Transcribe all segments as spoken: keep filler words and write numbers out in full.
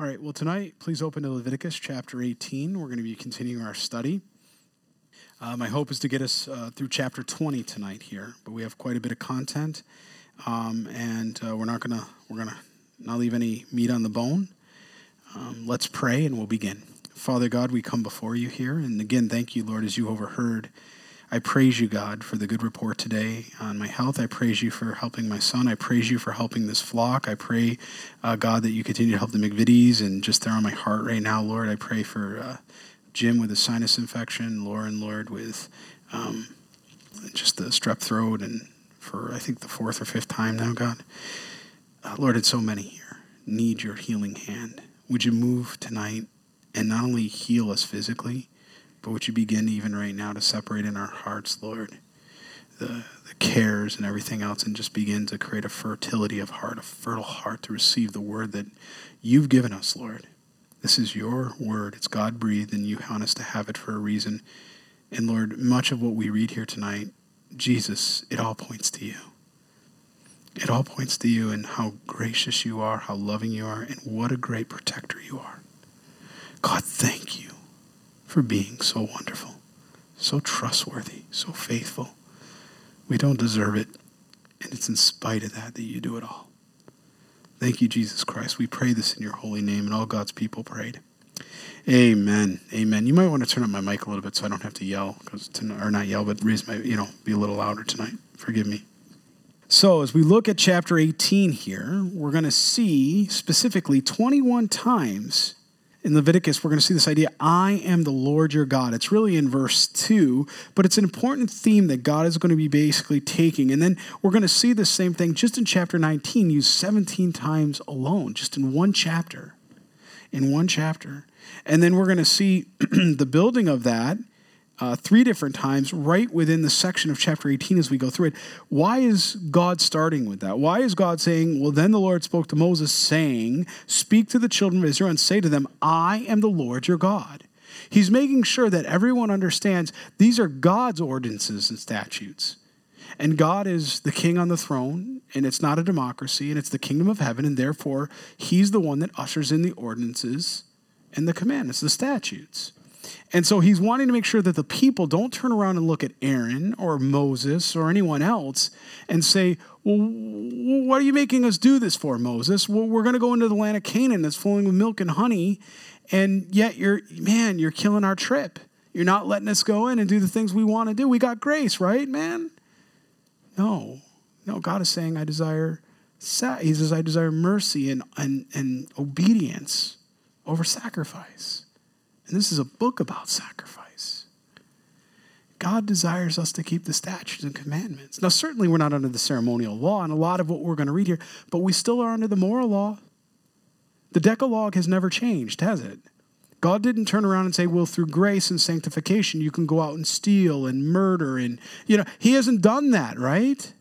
All right, well, tonight, please open to Leviticus chapter eighteen. We're going to be continuing our study. Uh, my hope is to get us uh, through chapter twenty tonight here, but we have quite a bit of content, um, and uh, we're not going to we're going to not leave any meat on the bone. Um, let's pray, and we'll begin. Father God, we come before you here, and again, thank you, Lord, as you overheard. I praise you, God, for the good report today on my health. I praise you for helping my son. I praise you for helping this flock. I pray, uh, God, that you continue to help the McVitties and just they're on my heart right now, Lord. I pray for uh, Jim with a sinus infection, Lauren, Lord, with um, just the strep throat, and for I think the fourth or fifth time now, God. Uh, Lord, it's so many here need your healing hand. Would you move tonight and not only heal us physically, but would you begin even right now to separate in our hearts, Lord, the, the cares and everything else, and just begin to create a fertility of heart, a fertile heart to receive the word that you've given us, Lord. This is your word. It's God-breathed, and you want us to have it for a reason. And Lord, much of what we read here tonight, Jesus, it all points to you. It all points to you and how gracious you are, how loving you are, and what a great protector you are. God, thank you for being so wonderful, so trustworthy, so faithful. We don't deserve it, and it's in spite of that that you do it all. Thank you, Jesus Christ. We pray this in your holy name, and all God's people prayed. Amen. Amen. You might want to turn up my mic a little bit so I don't have to yell, because tonight, or not yell, but raise my, you know, be a little louder tonight. Forgive me. So as we look at chapter eighteen here, we're going to see specifically twenty-one times in Leviticus, we're going to see this idea, I am the Lord your God. It's really in verse two, but it's an important theme that God is going to be basically taking. And then we're going to see the same thing just in chapter nineteen, used seventeen times alone, just in one chapter, in one chapter. And then we're going to see the building of that uh, three different times right within the section of chapter eighteen as we go through it. Why is God starting with that? Why is God saying, well, then the Lord spoke to Moses saying, speak to the children of Israel and say to them, I am the Lord your God. He's making sure that everyone understands these are God's ordinances and statutes. And God is the king on the throne, and it's not a democracy, and it's the kingdom of heaven, and therefore he's the one that ushers in the ordinances and the commandments, the statutes. And so he's wanting to make sure that the people don't turn around and look at Aaron or Moses or anyone else and say, well, what are you making us do this for, Moses? Well, we're going to go into the land of Canaan that's flowing with milk and honey, and yet you're, man, you're killing our trip. You're not letting us go in and do the things we want to do. We got grace, right, man? No. No, God is saying, I desire, he says, I desire mercy and, and, and obedience over sacrifice. And this is a book about sacrifice. God desires us to keep the statutes and commandments. Now, certainly we're not under the ceremonial law and a lot of what we're going to read here, but we still are under the moral law. The Decalogue has never changed, has it? God didn't turn around and say, well, through grace and sanctification, you can go out and steal and murder and, you know, he hasn't done that, right?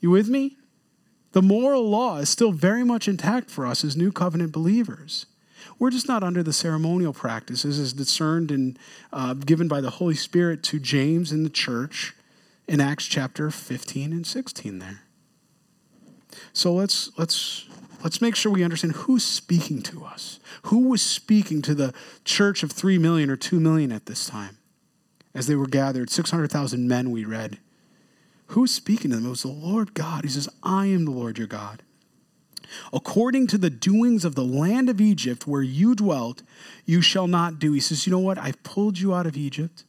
You with me? The moral law is still very much intact for us as new covenant believers. We're just not under the ceremonial practices as discerned and uh, given by the Holy Spirit to James and the church in Acts chapter fifteen and sixteen there. So let's let's let's make sure we understand who's speaking to us. Who was speaking to the church of three million or two million at this time as they were gathered, six hundred thousand men we read. Who's speaking to them? It was the Lord God. He says, I am the Lord your God. According to the doings of the land of Egypt where you dwelt, you shall not do. He says, you know what? I've pulled you out of Egypt.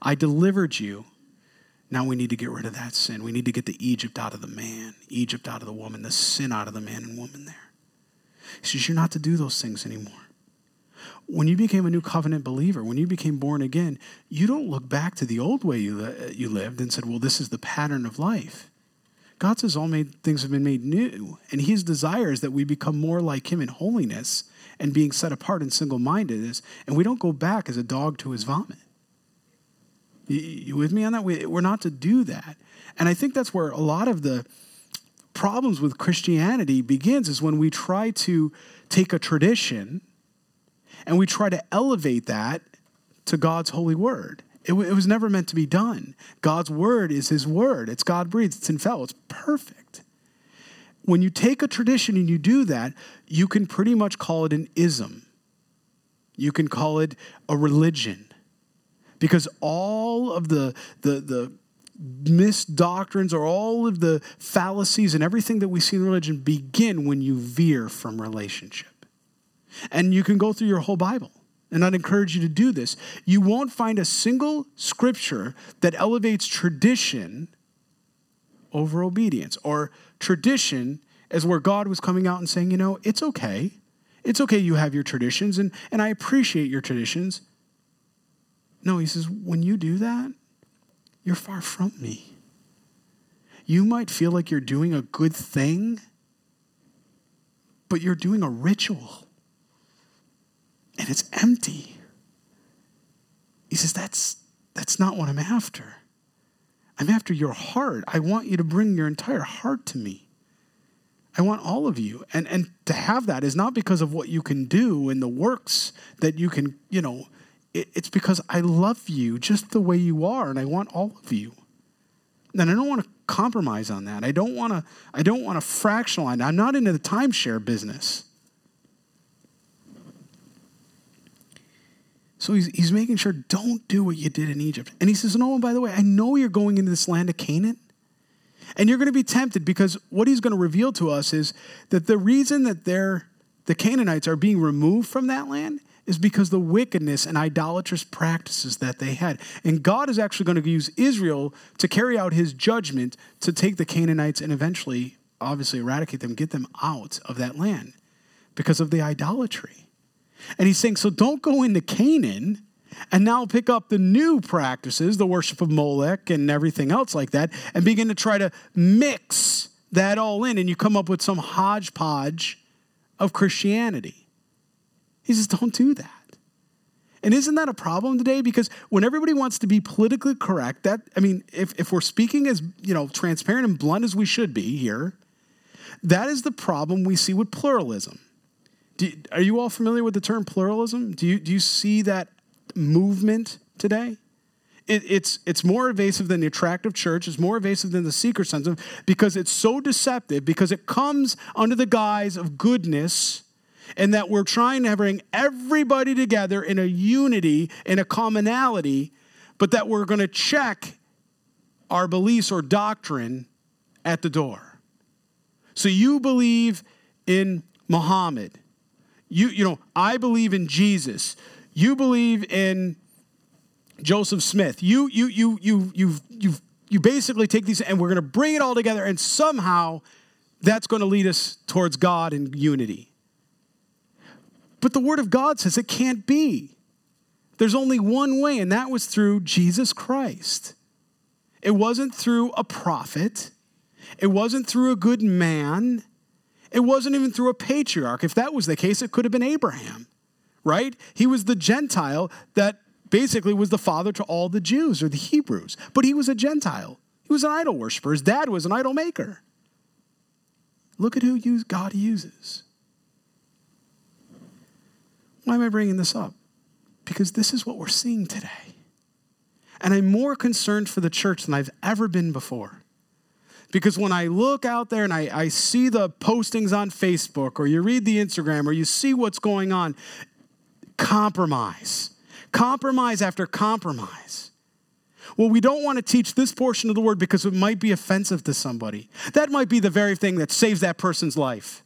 I delivered you. Now we need to get rid of that sin. We need to get the Egypt out of the man, Egypt out of the woman, the sin out of the man and woman there. He says, you're not to do those things anymore. When you became a new covenant believer, when you became born again, you don't look back to the old way you, uh, you lived and said, well, this is the pattern of life. God says all made, things have been made new, and his desire is that we become more like him in holiness and being set apart in single-mindedness, and we don't go back as a dog to his vomit. You, you with me on that? We, we're not to do that. And I think that's where a lot of the problems with Christianity begins is when we try to take a tradition and we try to elevate that to God's holy word. It, w- it was never meant to be done. God's word is his word. It's God breathed. It's infallible. It's perfect. when you take a tradition and you do that, you can pretty much call it an ism. You can call it a religion. Because all of the, the, the misdoctrines or all of the fallacies and everything that we see in religion begin when you veer from relationship. And you can go through your whole Bible. And I'd encourage you to do this. You won't find a single scripture that elevates tradition over obedience, or tradition as where God was coming out and saying, you know, it's okay. It's okay you have your traditions, and, and I appreciate your traditions. No, he says, when you do that, you're far from me. You might feel like you're doing a good thing, but you're doing a ritual. And it's empty. He says, that's, that's not what I'm after. I'm after your heart. I want you to bring your entire heart to me. I want all of you. And and to have that is not because of what you can do and the works that you can, you know, it, it's because I love you just the way you are, and I want all of you. And I don't want to compromise on that. I don't want to, I don't want to fractionalize. I'm not into the timeshare business. So he's he's making sure, don't do what you did in Egypt. And he says, no, and by the way, I know you're going into this land of Canaan, and you're going to be tempted, because what he's going to reveal to us is that the reason that they're, the Canaanites are being removed from that land is because the wickedness and idolatrous practices that they had. And God is actually going to use Israel to carry out his judgment to take the Canaanites and eventually, obviously, eradicate them, get them out of that land because of the idolatry. And he's saying, so don't go into Canaan and now pick up the new practices, the worship of Molech and everything else like that, and begin to try to mix that all in, and you come up with some hodgepodge of Christianity. He says, don't do that. And isn't that a problem today? Because when everybody wants to be politically correct, that, I mean, if, if we're speaking as, you know, transparent and blunt as we should be here, that is the problem we see with pluralism. Do, are you all familiar with the term pluralism? Do you do you see that movement today? It, it's it's more evasive than the attractive church. It's more evasive than the seeker sensitive, because it's so deceptive, because it comes under the guise of goodness, and that we're trying to bring everybody together in a unity, in a commonality, but that we're going to check our beliefs or doctrine at the door. So you believe in Muhammad. You you know, I believe in Jesus. You believe in Joseph Smith. You you you you you you you basically take these, and we're going to bring it all together, and somehow that's going to lead us towards God and unity. But the Word of God says it can't be. There's only one way, and that was through Jesus Christ. It wasn't through a prophet. It wasn't through a good man. It wasn't even through a patriarch. If that was the case, it could have been Abraham, right? He was the Gentile that basically was the father to all the Jews or the Hebrews, but he was a Gentile. He was an idol worshiper. His dad was an idol maker. Look at who God uses. Why am I bringing this up? Because this is what we're seeing today. And I'm more concerned for the church than I've ever been before. Because when I look out there and I, I see the postings on Facebook, or you read the Instagram, or you see what's going on, compromise, compromise after compromise. Well, we don't want to teach this portion of the word because it might be offensive to somebody. That might be the very thing that saves that person's life.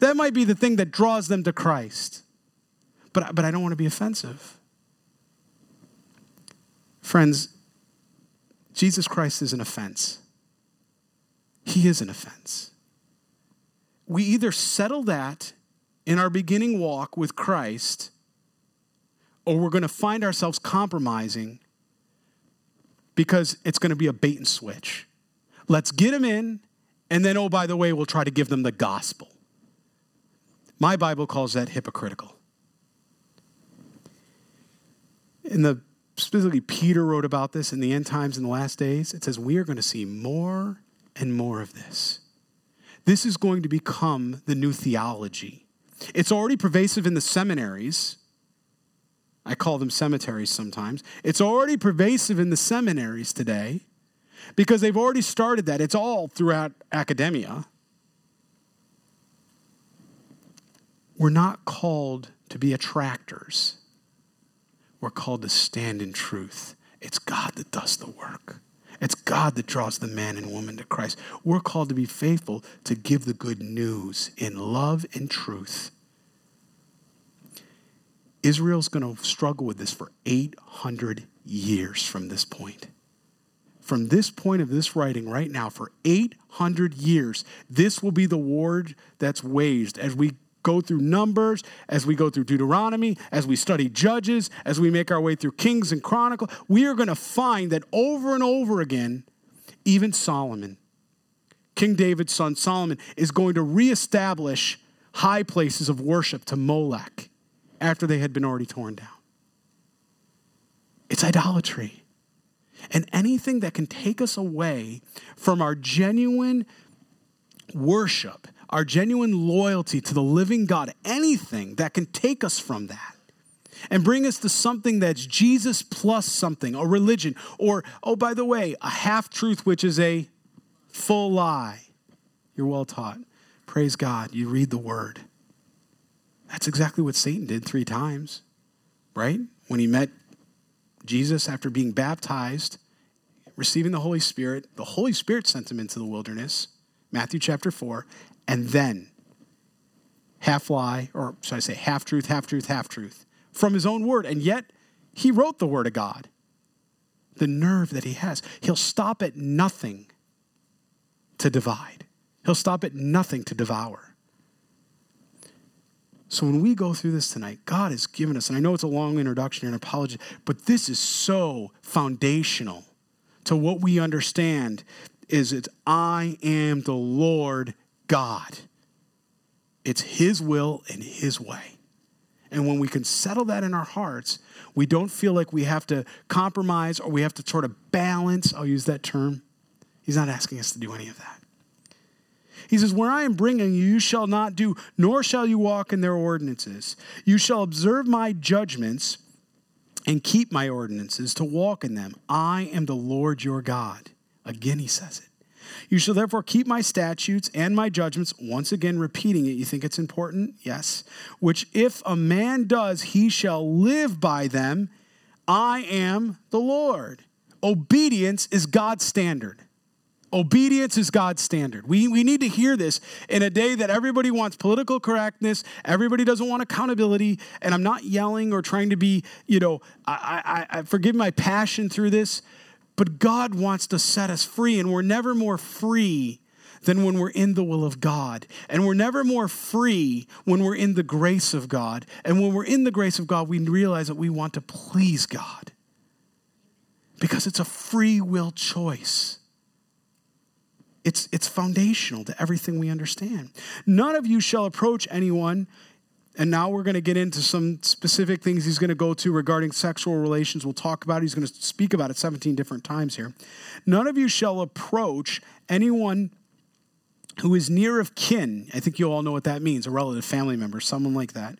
That might be the thing that draws them to Christ. But, but I don't want to be offensive. Friends, Jesus Christ is an offense. He is an offense. We either settle that in our beginning walk with Christ, or we're going to find ourselves compromising because it's going to be a bait and switch. Let's get them in, and then, oh, by the way, we'll try to give them the gospel. My Bible calls that hypocritical. In the specifically, Peter wrote about this in the end times and the last days. It says we are going to see more and more of this. This is going to become the new theology. It's already pervasive in the seminaries. I call them cemeteries sometimes. It's already pervasive in the seminaries today because they've already started that. It's all throughout academia. We're not called to be attractors. We're called to stand in truth. It's God that does the work. It's God that draws the man and woman to Christ. We're called to be faithful to give the good news in love and truth. Israel's going to struggle with this for eight hundred years from this point. From this point of this writing right now, for eight hundred years, this will be the war that's waged as we go through Numbers, as we go through Deuteronomy, as we study Judges, as we make our way through Kings and Chronicles. We are going to find that over and over again, even Solomon, King David's son Solomon, is going to reestablish high places of worship to Molech after they had been already torn down. It's idolatry. And anything that can take us away from our genuine worship, our genuine loyalty to the living God, anything that can take us from that and bring us to something that's Jesus plus something, a religion, or, oh, by the way, a half-truth, which is a full lie. You're well taught. Praise God. You read the word. That's exactly what Satan did three times, right? When he met Jesus after being baptized, receiving the Holy Spirit, the Holy Spirit sent him into the wilderness, Matthew chapter four, and then half lie, or should I say half truth, half truth, half truth, from his own word. And yet he wrote the word of God. The nerve that he has. He'll stop at nothing to divide. He'll stop at nothing to devour. So when we go through this tonight, God has given us, and I know it's a long introduction and apology, but this is so foundational to what we understand is it's I am the Lord God. It's his will and his way. And when we can settle that in our hearts, we don't feel like we have to compromise or we have to sort of balance. I'll use that term. He's not asking us to do any of that. He says, where I am bringing you, you shall not do, nor shall you walk in their ordinances. You shall observe my judgments and keep my ordinances to walk in them. I am the Lord your God. Again, he says it. You shall therefore keep my statutes and my judgments. Once again, repeating it. You think it's important? Yes. Which if a man does, he shall live by them. I am the Lord. Obedience is God's standard. Obedience is God's standard. We, we need to hear this in a day that everybody wants political correctness. Everybody doesn't want accountability. And I'm not yelling or trying to be, you know, I, I, I forgive my passion through this. But God wants to set us free, and we're never more free than when we're in the will of God. And we're never more free when we're in the grace of God. And when we're in the grace of God, we realize that we want to please God because it's a free will choice. It's, it's foundational to everything we understand. None of you shall approach anyone. And now we're going to get into some specific things he's going to go to regarding sexual relations. We'll talk about it. He's going to speak about it seventeen different times here. None of you shall approach anyone who is near of kin. I think you all know what that means, a relative, family member, someone like that.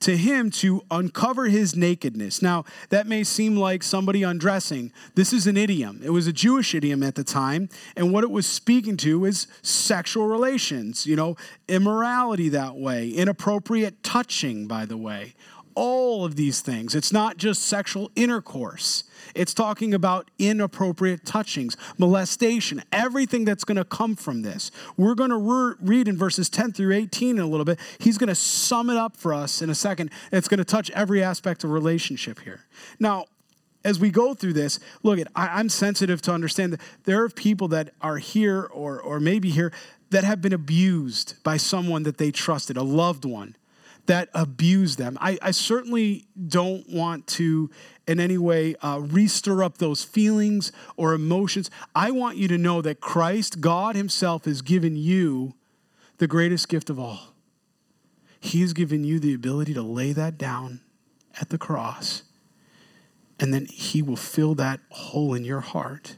To him to uncover his nakedness. Now, that may seem like somebody undressing. This is an idiom. It was a Jewish idiom at the time, and what it was speaking to is sexual relations, you know, immorality that way, inappropriate touching, by the way, all of these things. It's not just sexual intercourse. It's talking about inappropriate touchings, molestation, everything that's going to come from this. We're going to re- read in verses ten through eighteen in a little bit. He's going to sum it up for us in a second. It's going to touch every aspect of relationship here. Now, as we go through this, look, at, I, I'm sensitive to understand that there are people that are here or, or maybe here that have been abused by someone that they trusted, a loved one, that abuse them. I, I certainly don't want to in any way uh, re-stir up those feelings or emotions. I want you to know that Christ, God himself, has given you the greatest gift of all. He's given you the ability to lay that down at the cross, and then he will fill that hole in your heart,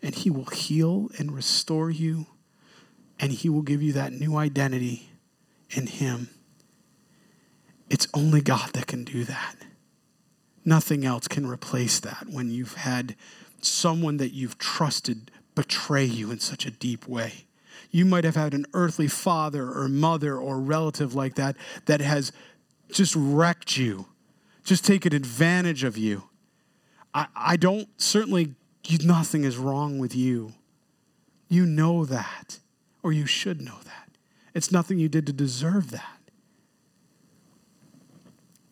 and he will heal and restore you, and he will give you that new identity in him. It's only God that can do that. Nothing else can replace that when you've had someone that you've trusted betray you in such a deep way. You might have had an earthly father or mother or relative like that that has just wrecked you, just taken advantage of you. I, I don't, certainly you, nothing is wrong with you. You know that, or you should know that. It's nothing you did to deserve that.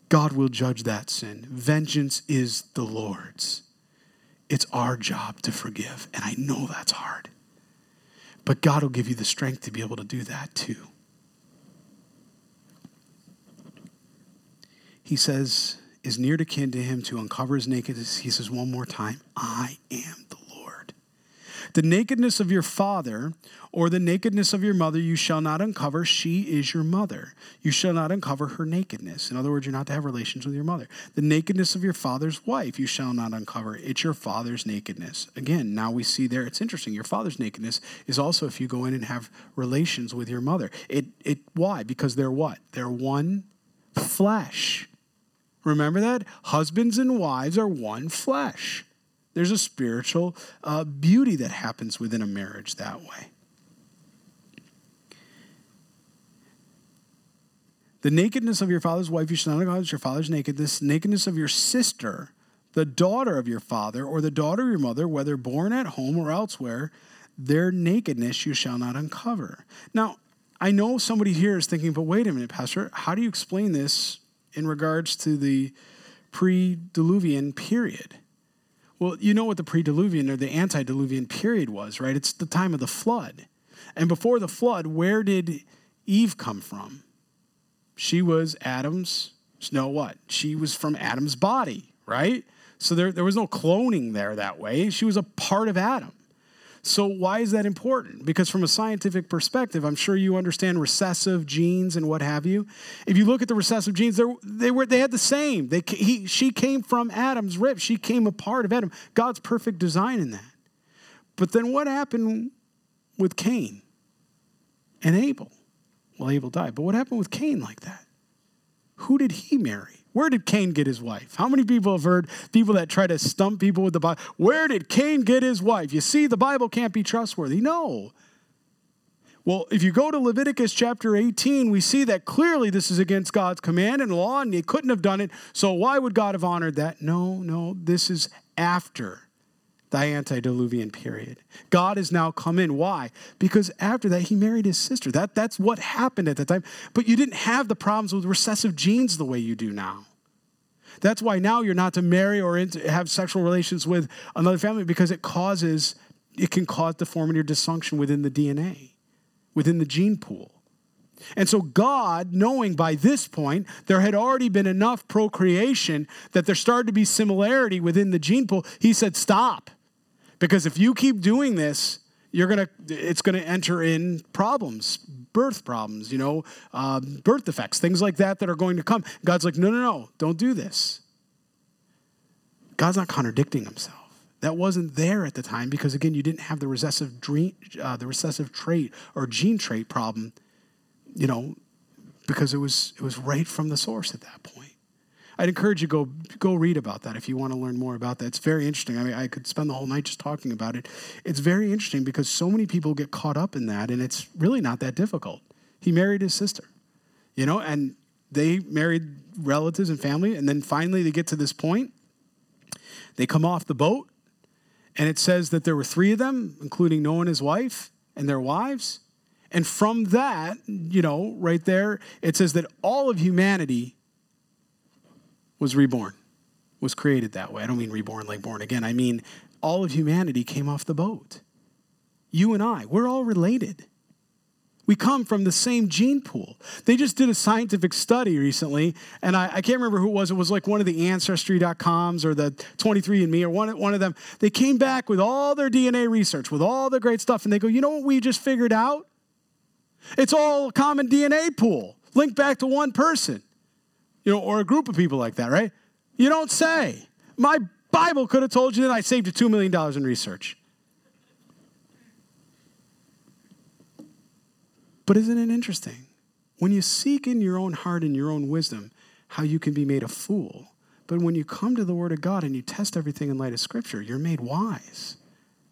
God will judge that sin. Vengeance is the Lord's. It's our job to forgive, and I know that's hard. But God will give you the strength to be able to do that too. He says, is near to kin to him to uncover his nakedness. He says one more time, I am the Lord. The nakedness of your father or the nakedness of your mother you shall not uncover. She is your mother. You shall not uncover her nakedness. In other words, you're not to have relations with your mother. The nakedness of your father's wife you shall not uncover. It's your father's nakedness. Again, now we see there, it's interesting. Your father's nakedness is also if you go in and have relations with your mother. It it why? Because they're what? They're one flesh. Remember that? Husbands and wives are one flesh. There's a spiritual uh, beauty that happens within a marriage that way. The nakedness of your father's wife, you shall not acknowledge your father's nakedness. Nakedness of your sister, the daughter of your father, or the daughter of your mother, whether born at home or elsewhere, their nakedness you shall not uncover. Now, I know somebody here is thinking, but wait a minute, Pastor, how do you explain this in regards to the pre-Diluvian period? Well, you know what the pre-Diluvian or the antediluvian period was, right? It's the time of the flood. And before the flood, where did Eve come from? She was Adam's, you know what? She was from Adam's body, right? So there, there was no cloning there that way. She was a part of Adam. So why is that important? Because from a scientific perspective, I'm sure you understand recessive genes and what have you. If you look at the recessive genes, they were they had the same. They he she came from Adam's rib. She came a part of Adam. God's perfect design in that. But then what happened with Cain and Abel? Well, Abel died. But what happened with Cain like that? Who did he marry? Where did Cain get his wife? How many people have heard people that try to stump people with the Bible? Where did Cain get his wife? You see, the Bible can't be trustworthy. No. Well, if you go to Leviticus chapter eighteen, we see that clearly this is against God's command and law, and they couldn't have done it. So why would God have honored that? No, no, this is after the antediluvian period. God has now come in. Why? Because after that, he married his sister. That, that's what happened at that time. But you didn't have the problems with recessive genes the way you do now. That's why now you're not to marry or have sexual relations with another family, because it causes, it can cause deformity or dysfunction within the D N A, within the gene pool. And so God, knowing by this point, there had already been enough procreation that there started to be similarity within the gene pool. He said, stop. Because if you keep doing this, you're gonna, it's going to enter in problems, birth problems, you know, um, birth defects, things like that that are going to come. God's like, no, no, no, don't do this. God's not contradicting himself. That wasn't there at the time because, again, you didn't have the recessive, dream, uh, the recessive trait or gene trait problem, you know, because it was it was right from the source at that point. I'd encourage you to go, go read about that if you want to learn more about that. It's very interesting. I mean, I could spend the whole night just talking about it. It's very interesting because so many people get caught up in that, and it's really not that difficult. He married his sister, you know, and they married relatives and family, and then finally they get to this point. They come off the boat, and it says that there were three of them, including Noah and his wife and their wives. And from that, you know, right there, it says that all of humanity was reborn, was created that way. I don't mean reborn like born again. I mean, all of humanity came off the boat. You and I, we're all related. We come from the same gene pool. They just did a scientific study recently, and I, I can't remember who it was. It was like one of the Ancestry dot coms or the twenty-three and me or one, one of them. They came back with all their D N A research, with all the great stuff, and they go, you know what we just figured out? It's all a common D N A pool linked back to one person. You know, or a group of people like that, right? You don't say. My Bible could have told you that I saved you two million dollars in research. But isn't it interesting? When you seek in your own heart and your own wisdom how you can be made a fool, but when you come to the Word of God and you test everything in light of Scripture, you're made wise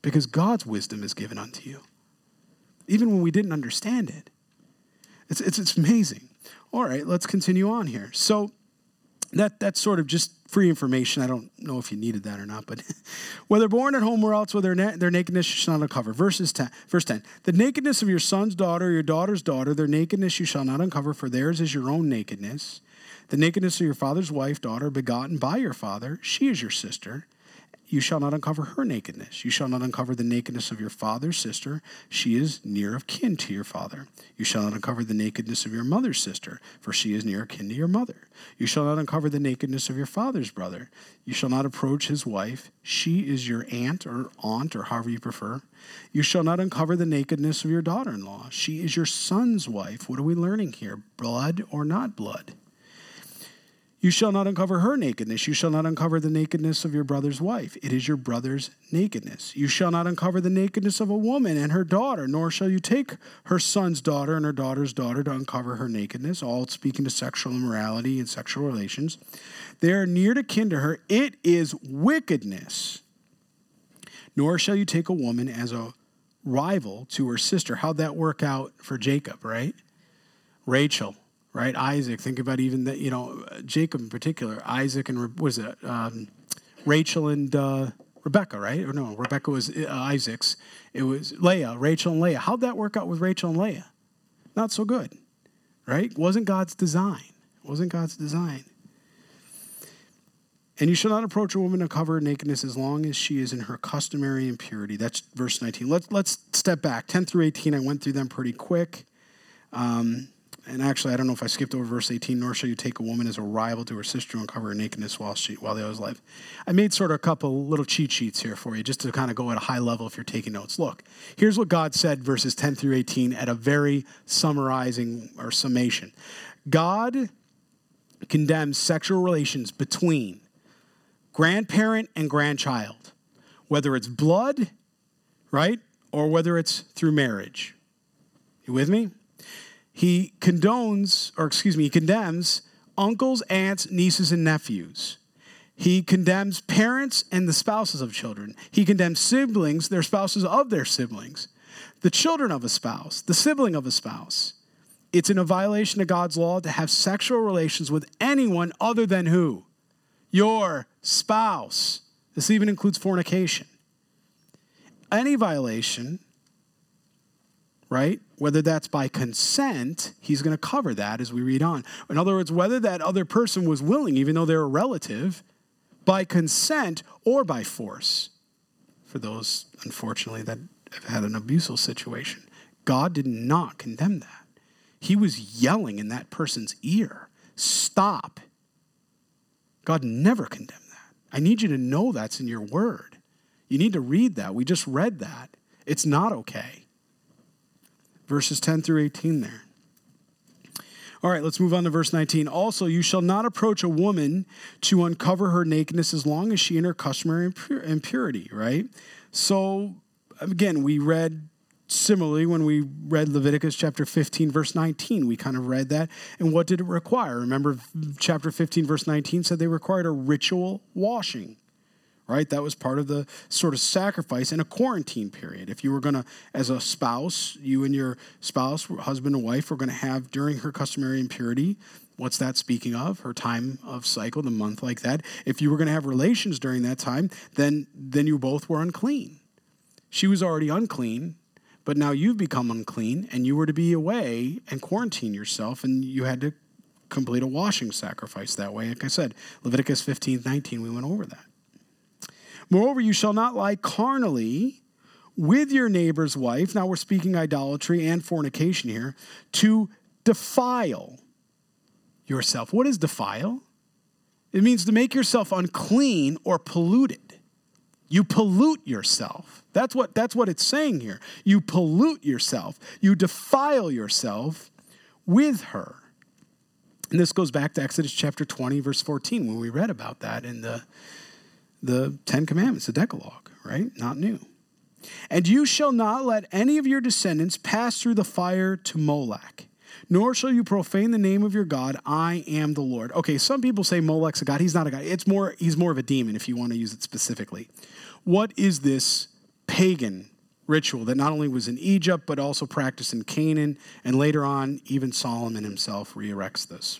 because God's wisdom is given unto you. even when we didn't understand it. It's it's, it's amazing. All right, let's continue on here. So that that's sort of just free information. I don't know if you needed that or not, but whether born at home or else, whether na- their nakedness you shall not uncover. Verses ten, verse ten, the nakedness of your son's daughter, your daughter's daughter, their nakedness you shall not uncover, for theirs is your own nakedness. The nakedness of your father's wife, daughter, begotten by your father, she is your sister. You shall not uncover her nakedness. You shall not uncover the nakedness of your father's sister. She is near of kin to your father. You shall not uncover the nakedness of your mother's sister, for she is near of kin to your mother. You shall not uncover the nakedness of your father's brother. You shall not approach his wife. She is your aunt or aunt or however you prefer. You shall not uncover the nakedness of your daughter-in-law. She is your son's wife. What are we learning here? Blood or not blood? You shall not uncover her nakedness. You shall not uncover the nakedness of your brother's wife. It is your brother's nakedness. You shall not uncover the nakedness of a woman and her daughter, nor shall you take her son's daughter and her daughter's daughter to uncover her nakedness, all speaking to sexual immorality and sexual relations. They are near to kin to her. It is wickedness. Nor shall you take a woman as a rival to her sister. How'd that work out for Jacob, right? Rachel. Right, Isaac. Think about even that. You know, Jacob in particular. Isaac and Re- what is it? Um, Rachel and uh, Rebecca, right? Or no, Rebecca was uh, Isaac's. It was Leah, Rachel and Leah. How'd that work out with Rachel and Leah? Not so good, right? Wasn't God's design? Wasn't God's design? And you shall not approach a woman to cover her nakedness as long as she is in her customary impurity. That's verse nineteen. Let's let's step back ten through eighteen. I went through them pretty quick. Um, And actually, I don't know if I skipped over verse eighteen, nor shall you take a woman as a rival to her sister to uncover her nakedness while she while they was alive. I made sort of a couple little cheat sheets here for you just to kind of go at a high level if you're taking notes. Look, here's what God said, verses ten through eighteen, at a very summarizing or summation. God condemns sexual relations between grandparent and grandchild, whether it's blood, right, or whether it's through marriage. You with me? He condones, or excuse me, he condemns uncles, aunts, nieces, and nephews. He condemns parents and the spouses of children. He condemns siblings, their spouses of their siblings, the children of a spouse, the sibling of a spouse. It's in a violation of God's law to have sexual relations with anyone other than who? Your spouse. This even includes fornication. Any violation, right? Whether that's by consent, he's going to cover that as we read on. In other words, whether that other person was willing, even though they're a relative, by consent or by force. For those, unfortunately, that have had an abusive situation, God did not condemn that. He was yelling in that person's ear, stop. God never condemned that. I need you to know that's in your word. You need to read that. We just read that. It's not okay. Verses ten through eighteen there. All right, let's move on to verse nineteen. Also, you shall not approach a woman to uncover her nakedness as long as she in her customary impur- impurity, right? So, again, we read similarly when we read Leviticus chapter fifteen, verse nineteen. We kind of read that. And what did it require? Remember, chapter fifteen, verse nineteen said they required a ritual washing. Right? That was part of the sort of sacrifice in a quarantine period. If you were going to, as a spouse, you and your spouse, husband and wife, were going to have during her customary impurity, what's that speaking of? Her time of cycle, the month like that. If you were going to have relations during that time, then then you both were unclean. She was already unclean, but now you've become unclean, and you were to be away and quarantine yourself, and you had to complete a washing sacrifice that way. Like I said, Leviticus fifteen, nineteen, we went over that. Moreover, you shall not lie carnally with your neighbor's wife. Now we're speaking idolatry and fornication here, to defile yourself. What is defile? It means to make yourself unclean or polluted. You pollute yourself. That's what, that's what it's saying here. You pollute yourself. You defile yourself with her. And this goes back to Exodus chapter twenty, verse fourteen, when we read about that in the The Ten Commandments, the Decalogue, right? Not new. And you shall not let any of your descendants pass through the fire to Molech, nor shall you profane the name of your God. I am the Lord. Okay, some people say Molech's a god. He's not a god. It's more, he's more of a demon if you want to use it specifically. What is this pagan ritual that not only was in Egypt, but also practiced in Canaan. And later on, even Solomon himself re-erects this.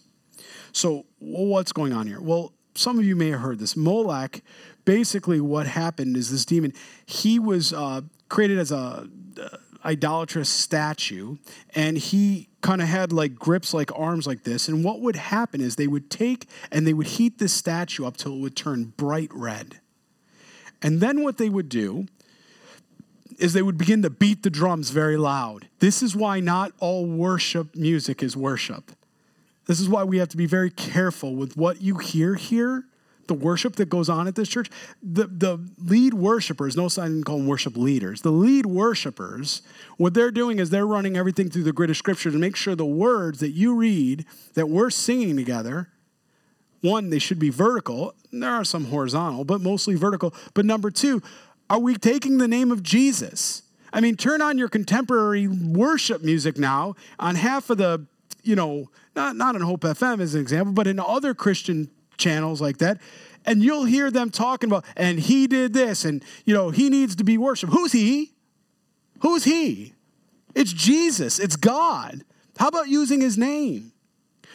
So what's going on here? Well, some of you may have heard this. Molech, basically what happened is this demon, he was uh, created as a uh, idolatrous statue, and he kind of had like grips, like arms like this. And what would happen is they would take and they would heat this statue up till it would turn bright red. And then what they would do is they would begin to beat the drums very loud. This is why not all worship music is worship. This is why we have to be very careful with what you hear here, the worship that goes on at this church. The, the lead worshipers, no sign to call them worship leaders. The lead worshipers, what they're doing is they're running everything through the grid of scripture to make sure the words that you read, that we're singing together, one, they should be vertical. There are some horizontal, but mostly vertical. But number two, are we taking the name of Jesus? I mean, turn on your contemporary worship music now on half of the, you know, not, not on Hope F M as an example, but in other Christian channels like that. And you'll hear them talking about, and he did this, and, you know, he needs to be worshiped. Who's he? Who's he? It's Jesus. It's God. How about using his name?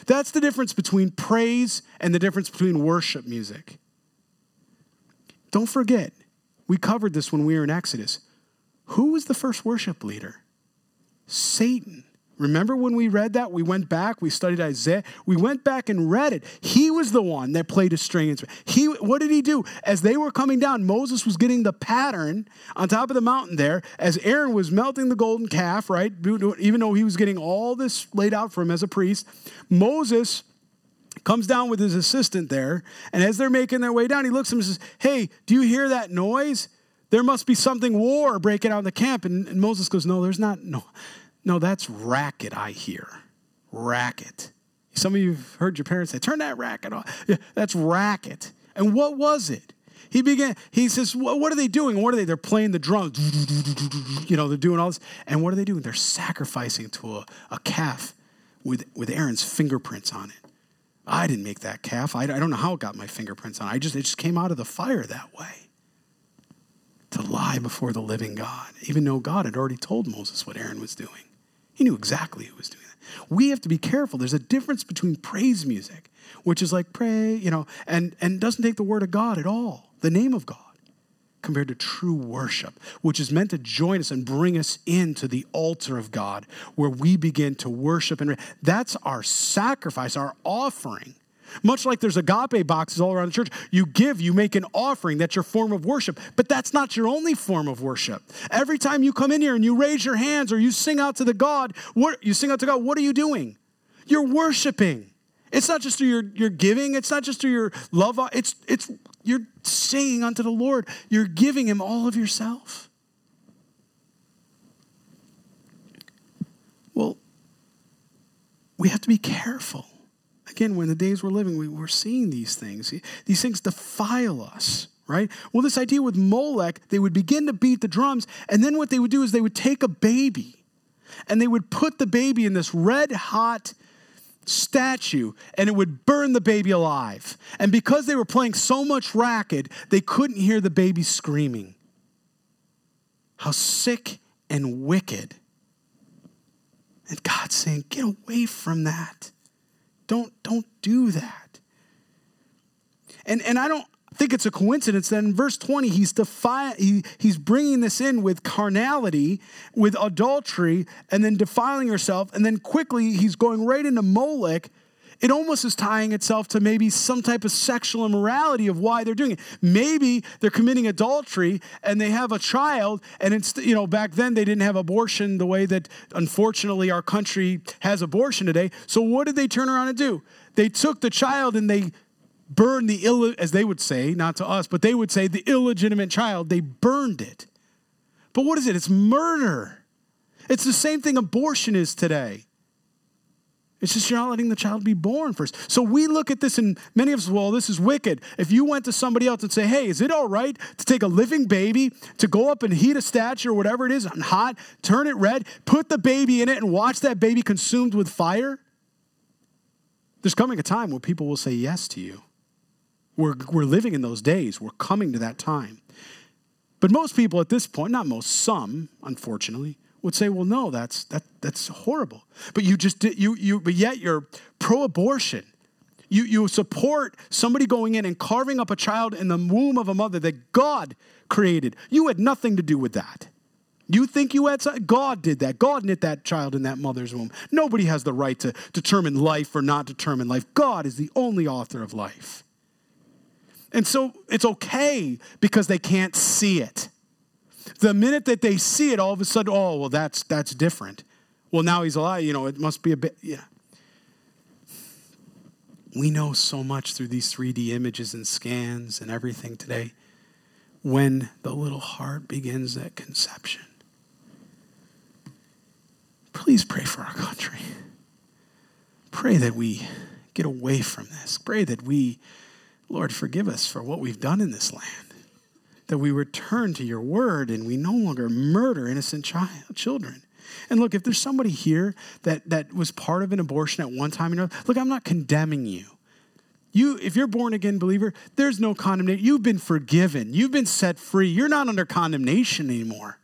That's the difference between praise and the difference between worship music. Don't forget, we covered this when we were in Exodus. Who was the first worship leader? Satan. Remember when we read that? We went back, we studied Isaiah. We went back and read it. He was the one that played a string instrument. He, what did he do? As they were coming down, Moses was getting the pattern on top of the mountain there as Aaron was melting the golden calf, right? Even though he was getting all this laid out for him as a priest, Moses comes down with his assistant there, and as they're making their way down, he looks at him and says, hey, do you hear that noise? There must be something war breaking out in the camp. And, and Moses goes, no, there's not. No, no, that's racket I hear. Racket. Some of you have heard your parents say, turn that racket off. Yeah, that's racket. And what was it? He began, he says, what are they doing? What are they? They're playing the drums. You know, they're doing all this. And what are they doing? They're sacrificing to a, a calf with, with Aaron's fingerprints on it. I didn't make that calf. I, I don't know how it got my fingerprints on it. I just, it just came out of the fire that way. To lie before the living God, even though God had already told Moses what Aaron was doing. He knew exactly who was doing that. We have to be careful. There's a difference between praise music, which is like pray, you know, and, and doesn't take the word of God at all, the name of God, compared to true worship, which is meant to join us and bring us into the altar of God where we begin to worship. And that's our sacrifice, our offering. Much like there's agape boxes all around the church, you give, you make an offering. That's your form of worship. But that's not your only form of worship. Every time you come in here and you raise your hands or you sing out to the God, what, you sing out to God, what are you doing? You're worshiping. It's not just through your, your giving. It's not just through your love. It's it's you're singing unto the Lord. You're giving him all of yourself. Well, we have to be careful. Again, when the days we're living, we, we're seeing these things. These things defile us, right? Well, this idea with Molech, they would begin to beat the drums, and then what they would do is they would take a baby, and they would put the baby in this red-hot statue, and it would burn the baby alive. And because they were playing so much racket, they couldn't hear the baby screaming. How sick and wicked. And God's saying, get away from that. Don't, don't do that. And, and I don't think it's a coincidence that in verse twenty, he's defi- he, he's bringing this in with carnality, with adultery, and then defiling yourself. And then quickly, he's going right into Molech. It almost is tying itself to maybe some type of sexual immorality of why they're doing it. Maybe they're committing adultery and they have a child, and it's, you know, back then they didn't have abortion the way that unfortunately our country has abortion today. So what did they turn around and do? They took the child and they burned the, ill, as they would say, not to us, but they would say the illegitimate child, they burned it. But what is it? It's murder. It's the same thing abortion is today. It's just you're not letting the child be born first. So we look at this and many of us, well, this is wicked. If you went to somebody else and say, hey, is it all right to take a living baby, to go up and heat a statue or whatever it is on hot, turn it red, put the baby in it and watch that baby consumed with fire? There's coming a time where people will say yes to you. We're, we're living in those days. We're coming to that time. But most people at this point, not most, some, unfortunately, would say, well, no, that's that that's horrible. But you just did, you you but yet you're pro-abortion. You you support somebody going in and carving up a child in the womb of a mother that God created. You had nothing to do with that. You think you had something? God did that. God knit that child in that mother's womb. Nobody has the right to determine life or not determine life. God is the only author of life. And so it's okay because they can't see it. The minute that they see it, all of a sudden, oh, well, that's that's different. Well, now he's alive. You know, it must be a bit, yeah. We know so much through these three D images and scans and everything today. When the little heart begins at conception. Please pray for our country. Pray that we get away from this. Pray that we, Lord, forgive us for what we've done in this land. That we return to your word and we no longer murder innocent child, children. And look, if there's somebody here that, that was part of an abortion at one time, or another, look, I'm not condemning you. You, if you're born again believer, there's no condemnation. You've been forgiven. You've been set free. You're not under condemnation anymore.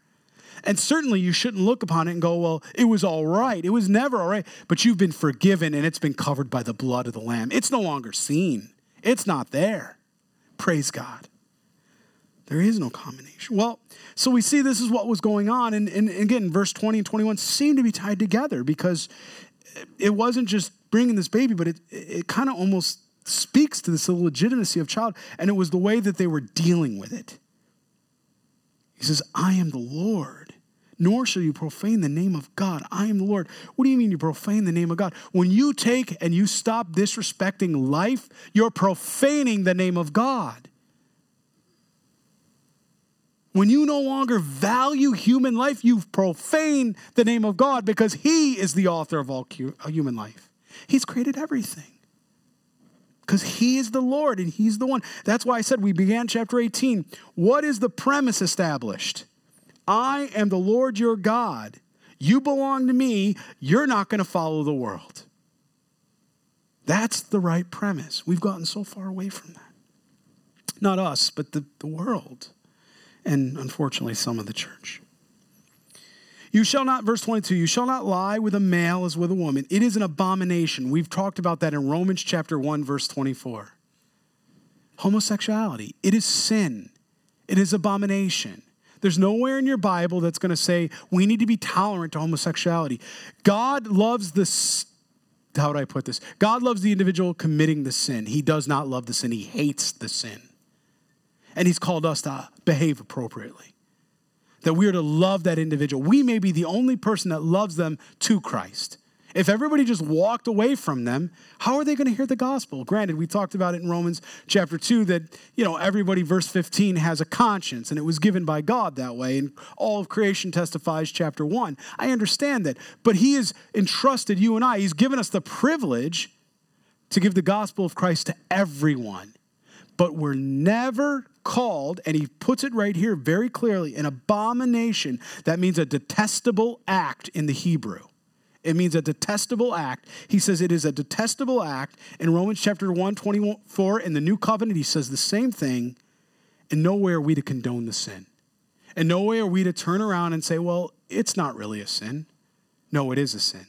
And certainly you shouldn't look upon it and go, well, it was all right. It was never all right. But you've been forgiven and it's been covered by the blood of the Lamb. It's no longer seen. It's not there. Praise God. There is no condemnation. Well, so we see this is what was going on. And, and again, verse twenty and twenty-one seem to be tied together because it wasn't just bringing this baby, but it, it kind of almost speaks to this illegitimacy of child, and it was the way that they were dealing with it. He says, I am the Lord, nor shall you profane the name of God. I am the Lord. What do you mean you profane the name of God? When you take and you stop disrespecting life, you're profaning the name of God. When you no longer value human life, you've profaned the name of God because he is the author of all human life. He's created everything. Because he is the Lord and he's the one. That's why I said we began chapter eighteen. What is the premise established? I am the Lord your God. You belong to me. You're not going to follow the world. That's the right premise. We've gotten so far away from that. Not us, but the, the world. And unfortunately, some of the church. You shall not, verse twenty-two, you shall not lie with a male as with a woman. It is an abomination. We've talked about that in Romans chapter one, verse twenty-four. Homosexuality, it is sin. It is abomination. There's nowhere in your Bible that's going to say we need to be tolerant to homosexuality. God loves the, how would I put this? God loves the individual committing the sin. He does not love the sin. He hates the sin. And he's called us to behave appropriately. That we are to love that individual. We may be the only person that loves them to Christ. If everybody just walked away from them, how are they going to hear the gospel? Granted, we talked about it in Romans chapter two that, you know, everybody, verse fifteen, has a conscience, and it was given by God that way, and all of creation testifies, chapter one. I understand that, but he has entrusted you and I. He's given us the privilege to give the gospel of Christ to everyone, but we're never called, and he puts it right here very clearly, an abomination. That means a detestable act in the Hebrew. It means a detestable act. He says it is a detestable act. In Romans chapter one, twenty-four, in the New Covenant, he says the same thing. And nowhere are we to condone the sin. And nowhere are we to turn around and say, well, it's not really a sin. No, it is a sin.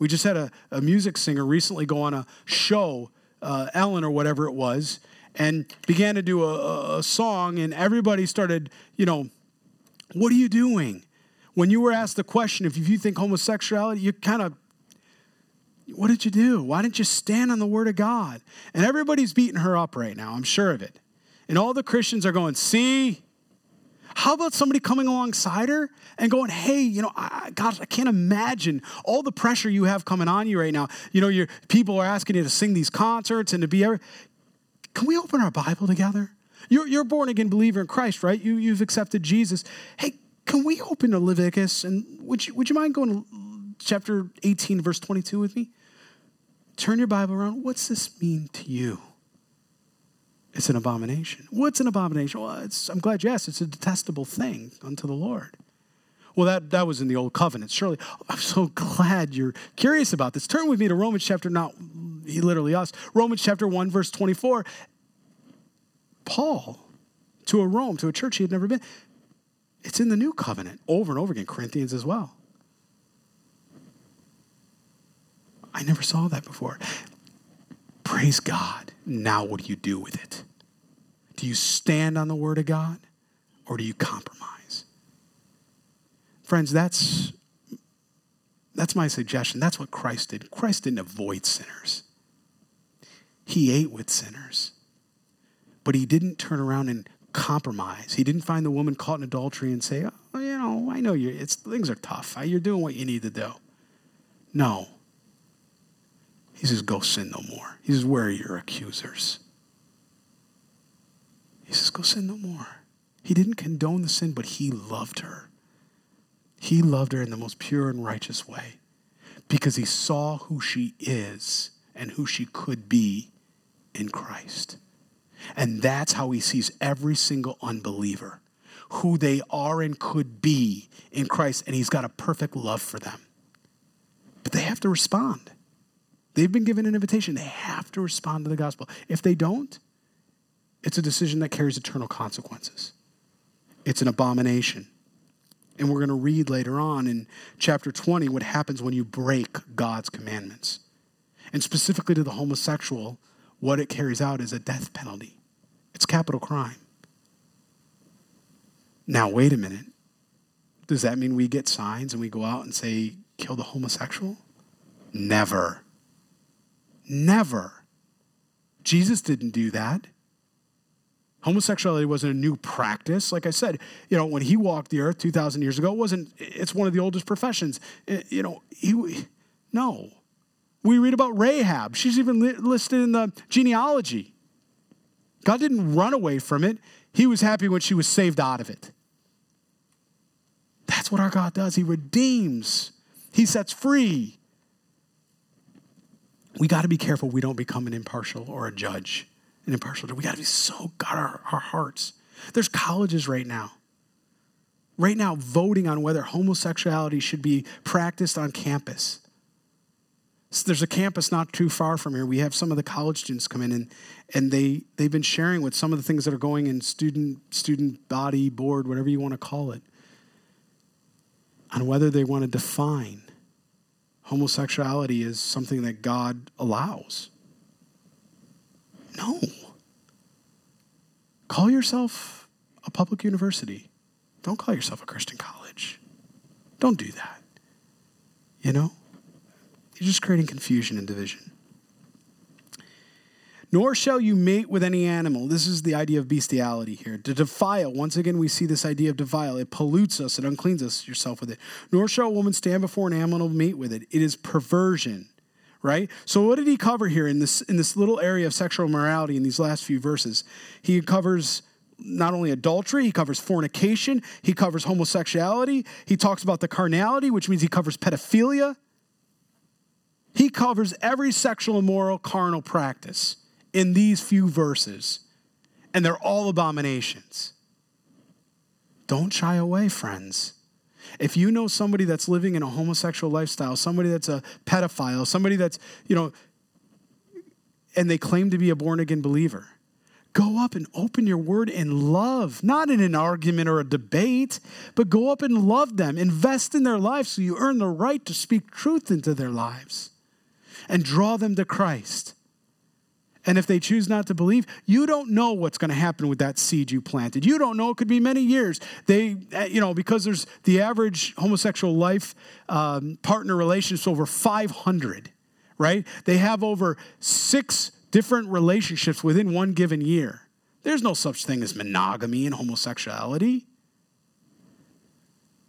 We just had a, a music singer recently go on a show, uh, Ellen or whatever it was, and began to do a, a song, and everybody started, you know, what are you doing? When you were asked the question, if you think homosexuality, you kind of, what did you do? Why didn't you stand on the word of God? And everybody's beating her up right now, I'm sure of it. And all the Christians are going, see? How about somebody coming alongside her and going, hey, you know, I, gosh, I can't imagine all the pressure you have coming on you right now. You know, your people are asking you to sing these concerts and to be every... Can we open our Bible together? You're, you're a born-again believer in Christ, right? You, you've accepted Jesus. Hey, can we open to Leviticus? And would you, would you mind going to chapter eighteen, verse twenty-two with me? Turn your Bible around. What's this mean to you? It's an abomination. What's an abomination? Well, it's, I'm glad you asked. It's a detestable thing unto the Lord. Well, that, that was in the Old Covenant, surely. I'm so glad you're curious about this. Turn with me to Romans chapter, not he literally us, Romans chapter one, verse twenty-four. Paul, to a Rome, to a church he had never been, It's in the new covenant over and over again, Corinthians as well. I never saw that before. Praise God. Now what do you do with it? Do you stand on the word of God or do you compromise? Friends, that's that's my suggestion. That's what Christ did. Christ didn't avoid sinners. He ate with sinners. But he didn't turn around and compromise. He didn't find the woman caught in adultery and say, oh, you know, I know you're, it's, things are tough. You're doing what you need to do. No. He says, go sin no more. He says, where are your accusers? He says, go sin no more. He didn't condone the sin, but he loved her. He loved her in the most pure and righteous way because he saw who she is and who she could be in Christ. And that's how he sees every single unbeliever, who they are and could be in Christ, and he's got a perfect love for them. But they have to respond. They've been given an invitation. They have to respond to the gospel. If they don't, it's a decision that carries eternal consequences. It's an abomination. And we're going to read later on in chapter twenty what happens when you break God's commandments. And specifically to the homosexual, what it carries out is a death penalty. It's capital crime. Now, wait a minute. Does that mean we get signs and we go out and say, kill the homosexual? Never. Never. Jesus didn't do that. Homosexuality wasn't a new practice. Like I said, you know, when he walked the earth two thousand years ago, it wasn't, it's one of the oldest professions. It, you know, he, no. We read about Rahab. She's even li- listed in the genealogy. God didn't run away from it. He was happy when she was saved out of it. That's what our God does. He redeems. He sets free. We got to be careful we don't become an impartial or a judge. An impartial judge. We got to be so guard our, our hearts. There's colleges right now. Right now, voting on whether homosexuality should be practiced on campus. So there's a campus not too far from here. We have some of the college students come in, and, and they, they've been sharing with some of the things that are going in student, student body, board, whatever you want to call it, on whether they want to define homosexuality is something that God allows. No. Call yourself a public university. Don't call yourself a Christian college. Don't do that. You know? You're just creating confusion and division. Nor shall you mate with any animal. This is the idea of bestiality here. To defile, once again, we see this idea of defile. It pollutes us. It uncleans us yourself with it. Nor shall a woman stand before an animal and mate with it. It is perversion, right? So what did he cover here in this, in this little area of sexual morality in these last few verses? He covers not only adultery, he covers fornication. He covers homosexuality. He talks about the carnality, which means he covers pedophilia. He covers every sexual, immoral, carnal practice in these few verses, and they're all abominations. Don't shy away, friends. If you know somebody that's living in a homosexual lifestyle, somebody that's a pedophile, somebody that's, you know, and they claim to be a born-again believer, go up and open your word in love, not in an argument or a debate, but go up and love them. Invest in their life so you earn the right to speak truth into their lives and draw them to Christ. And if they choose not to believe, you don't know what's going to happen with that seed you planted. You don't know. It could be many years. They, you know, because there's the average homosexual life um, partner relationship's over five hundred, right? They have over six different relationships within one given year. There's no such thing as monogamy and homosexuality.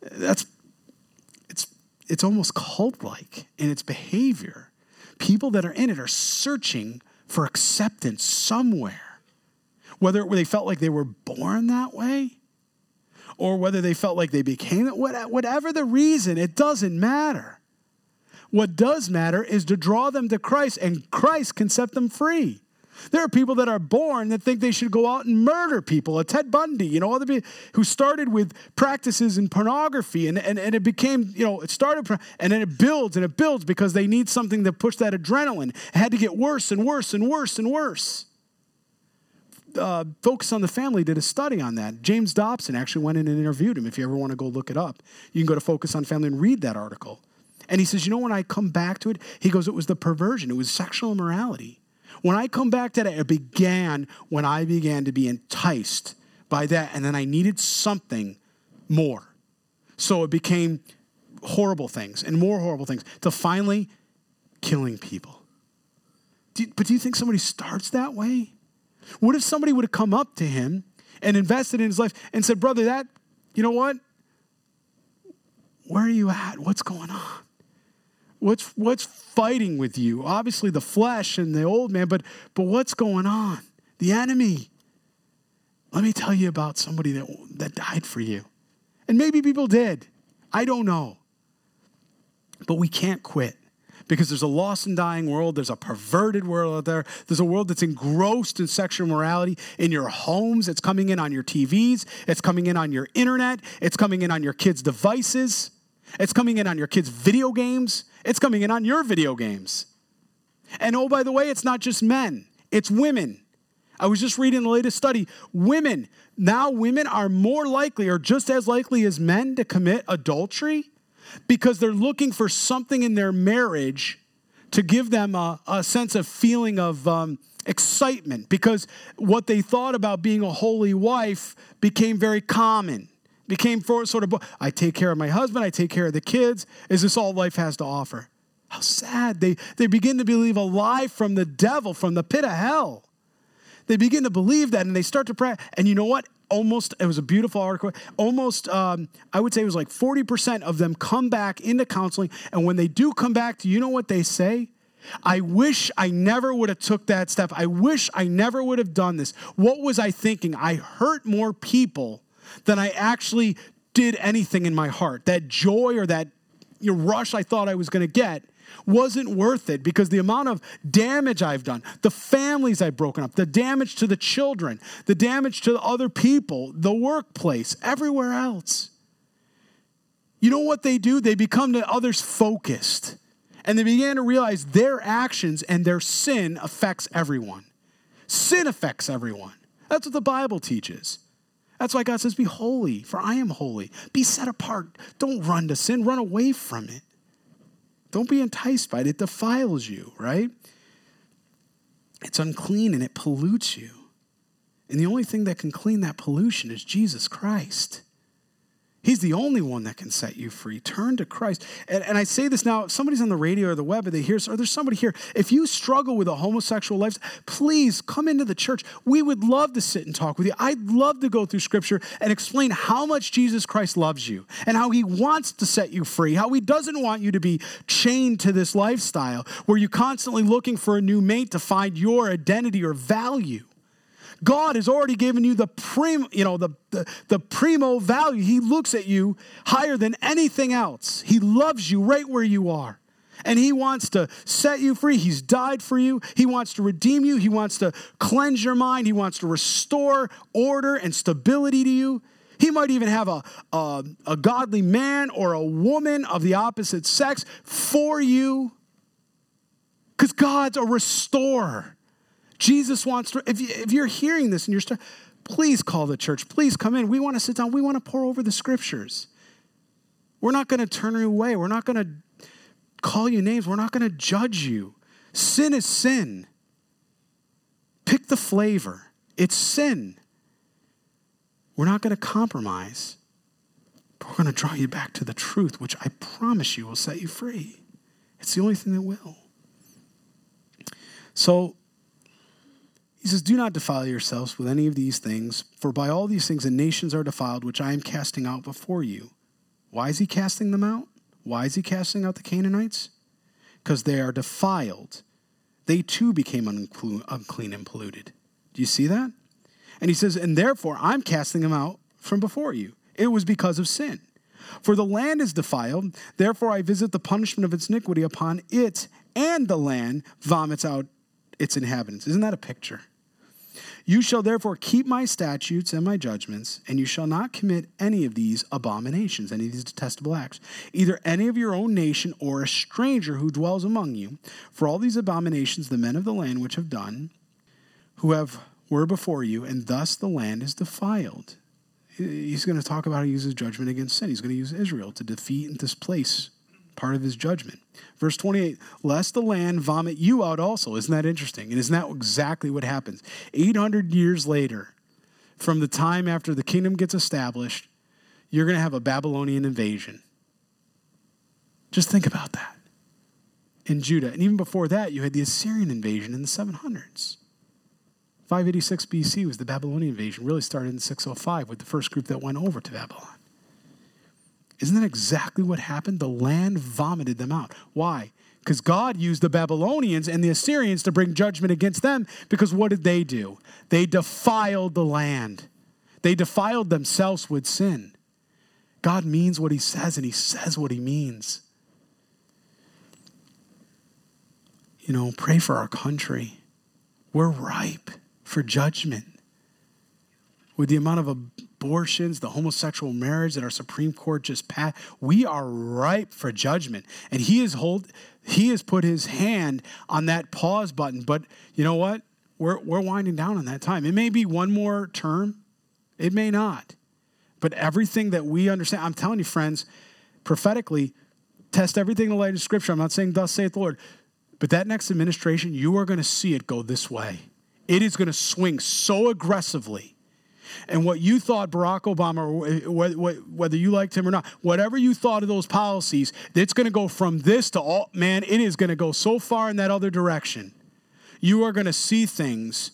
That's, it's, it's almost cult-like in its behavior. People that are in it are searching for acceptance somewhere, whether they felt like they were born that way or whether they felt like they became it, whatever the reason, it doesn't matter. What does matter is to draw them to Christ, and Christ can set them free. There are people that are born that think they should go out and murder people, a Ted Bundy, you know, other people who started with practices in pornography, and, and, and it became, you know, it started, and then it builds and it builds because they need something to push that adrenaline. It had to get worse and worse and worse and worse. uh, Focus on the Family did a study on that. James Dobson actually went in and interviewed him. If you ever want to go look it up, you can go to Focus on Family and read that article. And he says, you know, when I come back to it, he goes, it was the perversion. It was sexual immorality. When I come back to that, it began when I began to be enticed by that, and then I needed something more. So it became horrible things and more horrible things to finally killing people. Do you, but do you think somebody starts that way? What if somebody would have come up to him and invested in his life and said, brother, that, you know what? Where are you at? What's going on? What's what's fighting with you? Obviously the flesh and the old man, but but what's going on? The enemy. Let me tell you about somebody that, that died for you. And maybe people did. I don't know. But we can't quit because there's a lost and dying world. There's a perverted world out there. There's a world that's engrossed in sexual morality in your homes. It's coming in on your T Vs. It's coming in on your internet. It's coming in on your kids' devices. It's coming in on your kids' video games. It's coming in on your video games. And oh, by the way, it's not just men. It's women. I was just reading the latest study. Women, now women are more likely or just as likely as men to commit adultery because they're looking for something in their marriage to give them a, a sense of feeling of um, excitement because what they thought about being a holy wife became very common, became for, sort of, I take care of my husband, I take care of the kids. Is this all life has to offer? How sad. They, they begin to believe a lie from the devil, from the pit of hell. They begin to believe that, and they start to pray. And you know what? Almost, it was a beautiful article. Almost, um, I would say it was like forty percent of them come back into counseling. And when they do come back, do you know what they say? I wish I never would have took that step. I wish I never would have done this. What was I thinking? I hurt more people than I actually did anything in my heart. That joy or that you know, rush I thought I was going to get wasn't worth it because the amount of damage I've done, the families I've broken up, the damage to the children, the damage to the other people, the workplace, everywhere else. You know what they do? They become to others focused. And they began to realize their actions and their sin affects everyone. Sin affects everyone. That's what the Bible teaches. That's why God says, be holy, for I am holy. Be set apart. Don't run to sin. Run away from it. Don't be enticed by it. It defiles you, right? It's unclean and it pollutes you. And the only thing that can clean that pollution is Jesus Christ. He's the only one that can set you free. Turn to Christ. And, and I say this now, if somebody's on the radio or the web or they hear, or there's somebody here, if you struggle with a homosexual lifestyle, please come into the church. We would love to sit and talk with you. I'd love to go through scripture and explain how much Jesus Christ loves you and how he wants to set you free, how he doesn't want you to be chained to this lifestyle where you're constantly looking for a new mate to find your identity or value. God has already given you the prim, you know, the, the, the primo value. He looks at you higher than anything else. He loves you right where you are. And he wants to set you free. He's died for you. He wants to redeem you. He wants to cleanse your mind. He wants to restore order and stability to you. He might even have a, a, a godly man or a woman of the opposite sex for you. Because God's a restorer. Jesus wants to, if, you, if you're hearing this and you're stuck, please call the church. Please come in. We want to sit down. We want to pour over the scriptures. We're not going to turn you away. We're not going to call you names. We're not going to judge you. Sin is sin. Pick the flavor. It's sin. We're not going to compromise, but we're going to draw you back to the truth, which I promise you will set you free. It's the only thing that will. So, he says, do not defile yourselves with any of these things, for by all these things the nations are defiled, which I am casting out before you. Why is he casting them out? Why is he casting out the Canaanites? Because they are defiled. They too became unclean and polluted. Do you see that? And he says, and therefore I'm casting them out from before you. It was because of sin. For the land is defiled, therefore I visit the punishment of its iniquity upon it, and the land vomits out its inhabitants. Isn't that a picture? You shall therefore keep my statutes and my judgments, and you shall not commit any of these abominations, any of these detestable acts, either any of your own nation or a stranger who dwells among you. For all these abominations the men of the land which have done, who have were before you, and thus the land is defiled. He's going to talk about how he uses judgment against sin. He's going to use Israel to defeat and displace part of his judgment. Verse twenty-eight, lest the land vomit you out also. Isn't that interesting? And isn't that exactly what happens? eight hundred years later, from the time after the kingdom gets established, you're going to have a Babylonian invasion. Just think about that. In Judah, and even before that, you had the Assyrian invasion in the seven hundreds. five eighty-six B C was the Babylonian invasion. Really started in six oh five with the first group that went over to Babylon. Isn't that exactly what happened? The land vomited them out. Why? Because God used the Babylonians and the Assyrians to bring judgment against them, because what did they do? They defiled the land. They defiled themselves with sin. God means what he says, and he says what he means. You know, pray for our country. We're ripe for judgment. With the amount of abortions, the homosexual marriage that our Supreme Court just passed, we are ripe for judgment. And he is hold, he has put his hand on that pause button. But you know what? We're we're winding down on that time. It may be one more term. It may not. But everything that we understand, I'm telling you, friends, prophetically, test everything in the light of Scripture. I'm not saying thus saith the Lord. But that next administration, you are going to see it go this way. It is going to swing so aggressively. And what you thought Barack Obama, whether you liked him or not, whatever you thought of those policies, it's going to go from this to all, man, it is going to go so far in that other direction. You are going to see things.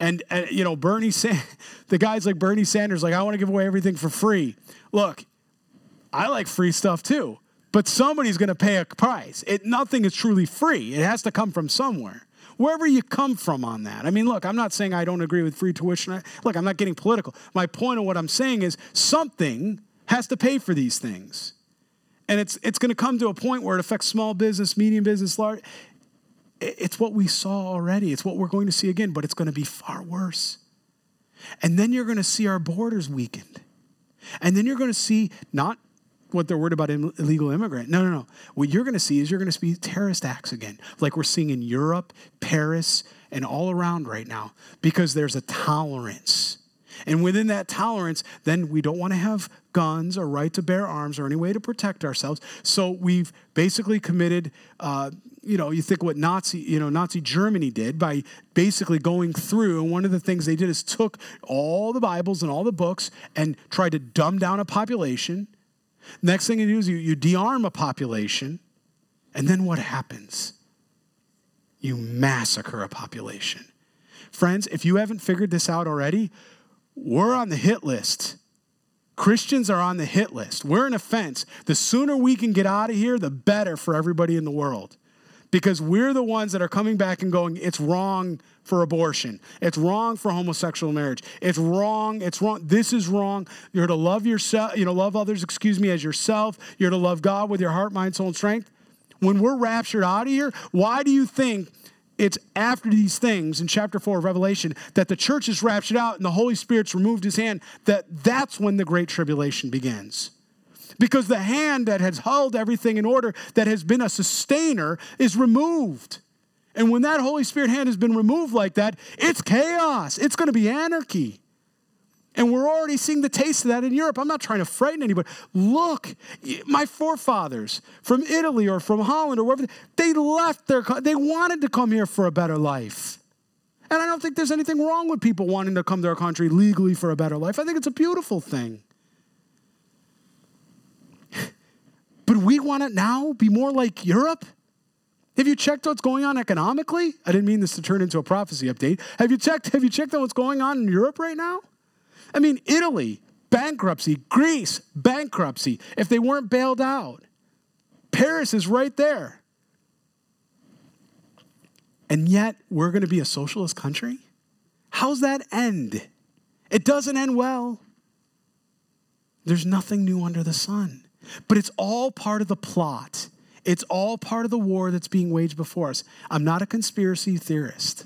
And, and you know, Bernie, Sa- the guys like Bernie Sanders, like, I want to give away everything for free. Look, I like free stuff too, but somebody's going to pay a price. It, nothing is truly free. It has to come from somewhere. Wherever you come from on that. I mean, look, I'm not saying I don't agree with free tuition. I, look, I'm not getting political. My point of what I'm saying is something has to pay for these things. And it's it's going to come to a point where it affects small business, medium business, large. It's what we saw already. It's what we're going to see again, but it's going to be far worse. And then you're going to see our borders weakened. And then you're going to see not what they're worried about illegal immigrant. No, no, no. What you're going to see is you're going to see terrorist acts again, like we're seeing in Europe, Paris, and all around right now, because there's a tolerance. And within that tolerance, then we don't want to have guns or right to bear arms or any way to protect ourselves. So we've basically committed, uh, you know, you think what Nazi, you know, Nazi Germany did by basically going through. And one of the things they did is took all the Bibles and all the books and tried to dumb down a population. Next thing you do is you, you de-arm a population, and then what happens? You massacre a population. Friends, if you haven't figured this out already, we're on the hit list. Christians are on the hit list. We're an offense. The sooner we can get out of here, the better for everybody in the world. Because we're the ones that are coming back and going, it's wrong for abortion. It's wrong for homosexual marriage. It's wrong. It's wrong. This is wrong. You're to love yourself, you know, love others, excuse me, as yourself. You're to love God with your heart, mind, soul, and strength. When we're raptured out of here, why do you think it's after these things in chapter four of Revelation that the church is raptured out and the Holy Spirit's removed his hand, that that's when the Great Tribulation begins? Because the hand that has held everything in order, that has been a sustainer, is removed. And when that Holy Spirit hand has been removed like that, it's chaos. It's going to be anarchy. And we're already seeing the taste of that in Europe. I'm not trying to frighten anybody. Look, my forefathers from Italy or from Holland or wherever, they left their country. They wanted to come here for a better life. And I don't think there's anything wrong with people wanting to come to our country legally for a better life. I think it's a beautiful thing. But we want to now be more like Europe? Have you checked what's going on economically? I didn't mean this to turn into a prophecy update. Have you checked, have you checked out what's going on in Europe right now? I mean, Italy, bankruptcy. Greece, bankruptcy. If they weren't bailed out. Paris is right there. And yet, we're going to be a socialist country? How's that end? It doesn't end well. There's nothing new under the sun. But it's all part of the plot. It's all part of the war that's being waged before us. I'm not a conspiracy theorist.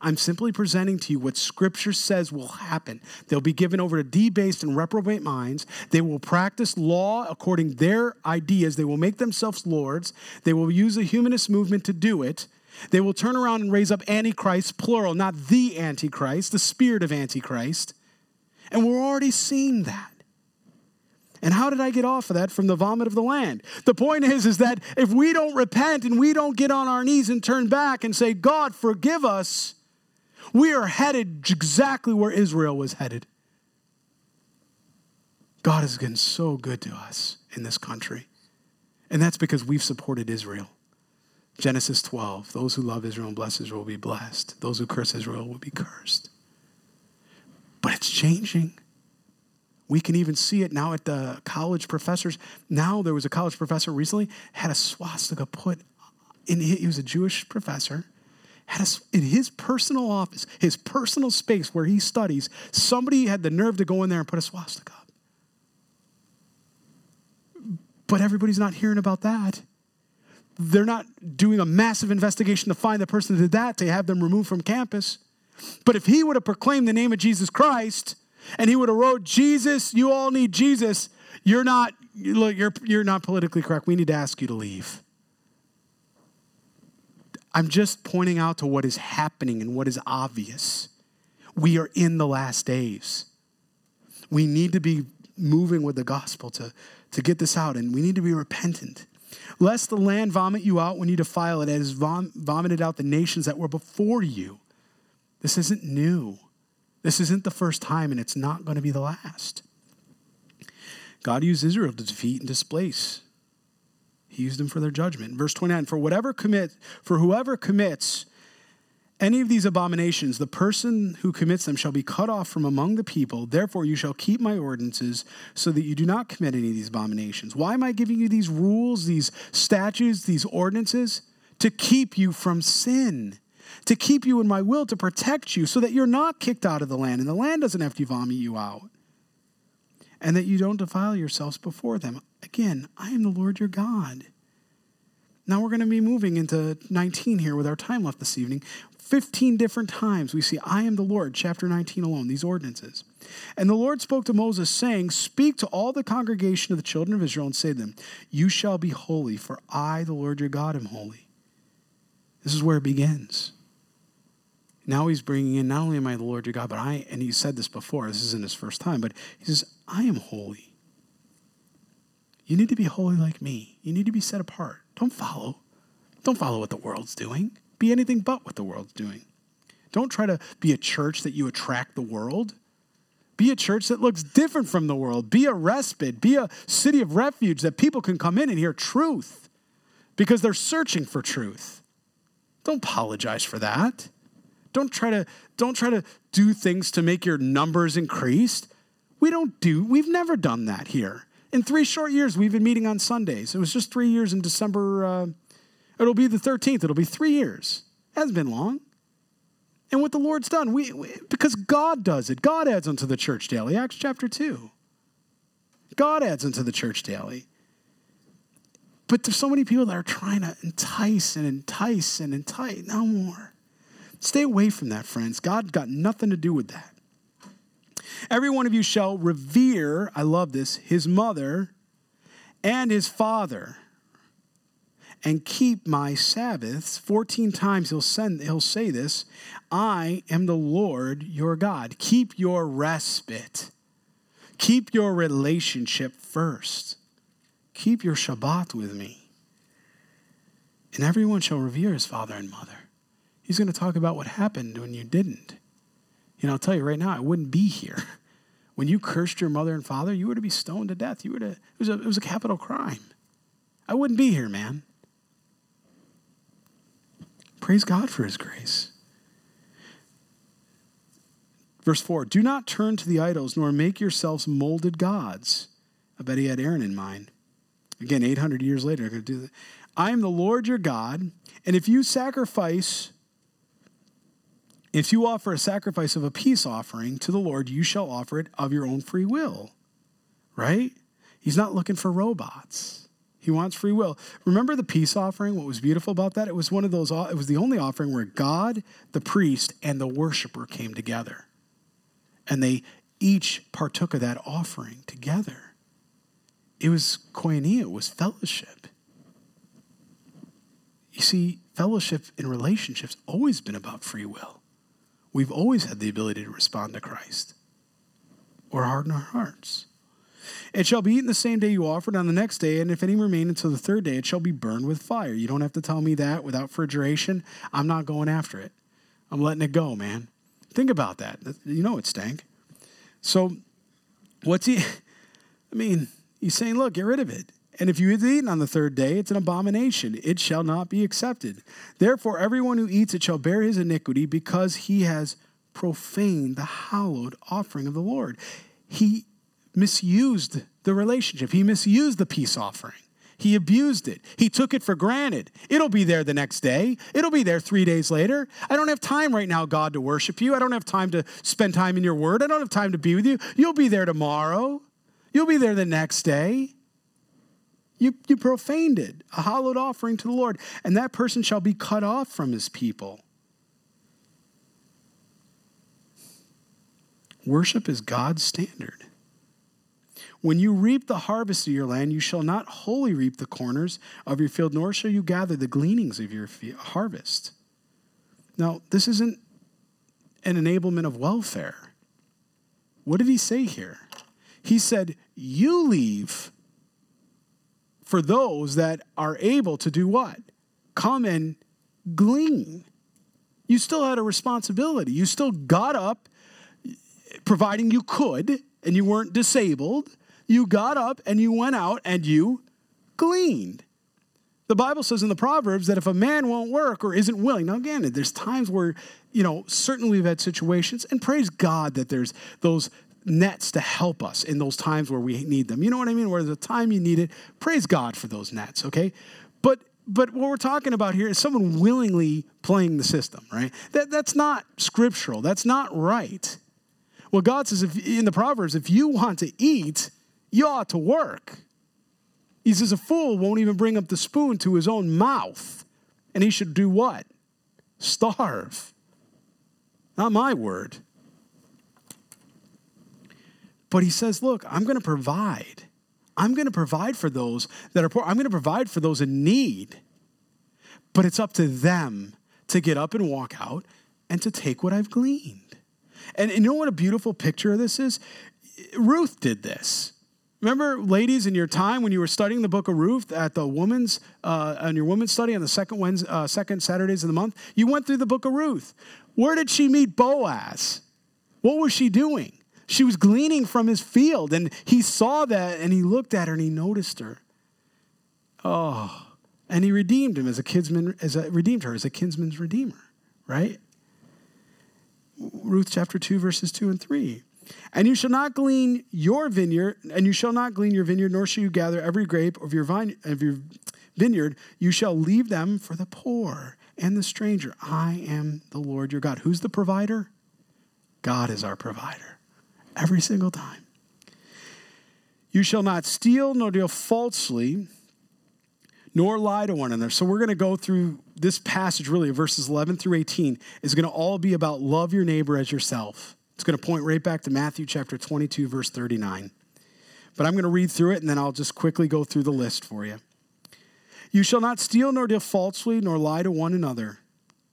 I'm simply presenting to you what Scripture says will happen. They'll be given over to debased and reprobate minds. They will practice law according to their ideas. They will make themselves lords. They will use a humanist movement to do it. They will turn around and raise up Antichrist, plural, not the Antichrist, the spirit of Antichrist. And we're already seeing that. And how did I get off of that from the vomit of the land? The point is, is that if we don't repent and we don't get on our knees and turn back and say, God, forgive us, we are headed exactly where Israel was headed. God has been so good to us in this country. And that's because we've supported Israel. Genesis twelve, those who love Israel and bless Israel will be blessed. Those who curse Israel will be cursed. But it's changing. We can even see it now at the college professors. Now there was a college professor recently had a swastika put in, he was a Jewish professor, had a, in his personal office, his personal space where he studies, somebody had the nerve to go in there and put a swastika up. But everybody's not hearing about that. They're not doing a massive investigation to find the person who did that, to have them removed from campus. But if he would have proclaimed the name of Jesus Christ and he would have wrote, Jesus, you all need Jesus, you're not, look, you're, you're not politically correct. We need to ask you to leave. I'm just pointing out to what is happening and what is obvious. We are in the last days. We need to be moving with the gospel to, to get this out, and we need to be repentant. Lest the land vomit you out when you defile it, as vom- vomited out the nations that were before you. This isn't new. This isn't the first time, and it's not going to be the last. God used Israel to defeat and displace. He used them for their judgment. Verse twenty-nine, for whatever commit, for whoever commits any of these abominations, the person who commits them shall be cut off from among the people. Therefore, you shall keep my ordinances so that you do not commit any of these abominations. Why am I giving you these rules, these statutes, these ordinances? To keep you from sin, to keep you in my will, to protect you so that you're not kicked out of the land and the land doesn't have to vomit you out and that you don't defile yourselves before them. Again, I am the Lord your God. Now we're going to be moving into nineteen here with our time left this evening. fifteen different times we see, I am the Lord, chapter nineteen alone, these ordinances. And the Lord spoke to Moses, saying, speak to all the congregation of the children of Israel and say to them, you shall be holy, for I, the Lord your God, am holy. This is where it begins. Now he's bringing in, not only am I the Lord your God, but I, and he said this before, this isn't his first time, but he says, I am holy. You need to be holy like me. You need to be set apart. Don't follow. Don't follow what the world's doing. Be anything but what the world's doing. Don't try to be a church that you attract the world. Be a church that looks different from the world. Be a respite. Be a city of refuge that people can come in and hear truth because they're searching for truth. Don't apologize for that. Don't try to, don't try to do things to make your numbers increased. We don't do, we've never done that here. In three short years, we've been meeting on Sundays. It was just three years in December. Uh, it'll be the thirteenth. It'll be three years. It hasn't been long. And what the Lord's done, we, we because God does it. God adds unto the church daily. Acts chapter two. God adds unto the church daily. But there's so many people that are trying to entice and entice and entice. No more. Stay away from that, friends. God got nothing to do with that. Every one of you shall revere, I love this, his mother and his father, and keep my Sabbaths. Fourteen times he'll send, he'll say this, I am the Lord your God. Keep your respite. Keep your relationship first. Keep your Shabbat with me. And everyone shall revere his father and mother. He's going to talk about what happened when you didn't. And I'll tell you right now, I wouldn't be here. When you cursed your mother and father, you were to be stoned to death. You were to, it was a, it was a capital crime. I wouldn't be here, man. Praise God for his grace. Verse four, do not turn to the idols, nor make yourselves molded gods. I bet he had Aaron in mind. Again, eight hundred years later, I'm going to do that. I am the Lord your God, and if you sacrifice... If you offer a sacrifice of a peace offering to the Lord, you shall offer it of your own free will, right? He's not looking for robots. He wants free will. Remember the peace offering? What was beautiful about that? It was one of those, it was the only offering where God, the priest, and the worshiper came together. And they each partook of that offering together. It was koinonia, it was fellowship. You see, fellowship in relationships always been about free will. We've always had the ability to respond to Christ or harden our hearts. It shall be eaten the same day you offer it on the next day, and if any remain until the third day, it shall be burned with fire. You don't have to tell me that without refrigeration. I'm not going after it. I'm letting it go, man. Think about that. You know it stank. So what's he, I mean, he's saying, look, get rid of it. And if you eat it on the third day, it's an abomination. It shall not be accepted. Therefore, everyone who eats it shall bear his iniquity because he has profaned the hallowed offering of the Lord. He misused the relationship. He misused the peace offering. He abused it. He took it for granted. It'll be there the next day. It'll be there three days later. I don't have time right now, God, to worship you. I don't have time to spend time in your word. I don't have time to be with you. You'll be there tomorrow. You'll be there the next day. You, you profaned it, a hallowed offering to the Lord, and that person shall be cut off from his people. Worship is God's standard. When you reap the harvest of your land, you shall not wholly reap the corners of your field, nor shall you gather the gleanings of your harvest. Now, this isn't an enablement of welfare. What did he say here? He said, you leave for those that are able to do what? Come and glean. You still had a responsibility. You still got up, providing you could, and you weren't disabled. You got up and you went out and you gleaned. The Bible says in the Proverbs that if a man won't work or isn't willing, now again, there's times where, you know, certainly we've had situations, and praise God that there's those nets to help us in those times where we need them. You know what I mean? Where the time you need it, praise God for those nets, okay? But but what we're talking about here is someone willingly playing the system, right? That That's not scriptural. That's not right. Well, God says if, in the Proverbs, if you want to eat, you ought to work. He says a fool won't even bring up the spoon to his own mouth, and he should do what? Starve. Not my word. But he says, look, I'm going to provide. I'm going to provide for those that are poor. I'm going to provide for those in need. But it's up to them to get up and walk out and to take what I've gleaned. And you know what a beautiful picture of this is? Ruth did this. Remember, ladies, in your time when you were studying the book of Ruth at the women's, uh, on your women's study on the second Wednesday, uh, second Saturdays of the month, you went through the book of Ruth. Where did she meet Boaz? What was she doing? She was gleaning from his field, and he saw that, and he looked at her, and he noticed her. Oh, and he redeemed him as a kinsman, as a, redeemed her as a kinsman's redeemer, right? Ruth chapter two, verses two and three. And you shall not glean your vineyard, and you shall not glean your vineyard, nor shall you gather every grape of your vine, of your vineyard. You shall leave them for the poor and the stranger. I am the Lord your God. Who's the provider? God is our provider. Every single time. You shall not steal, nor deal falsely, nor lie to one another. So we're going to go through this passage, really, verses eleven through eighteen, is going to all be about love your neighbor as yourself. It's going to point right back to Matthew chapter twenty-two, verse thirty-nine. But I'm going to read through it, and then I'll just quickly go through the list for you. You shall not steal, nor deal falsely, nor lie to one another.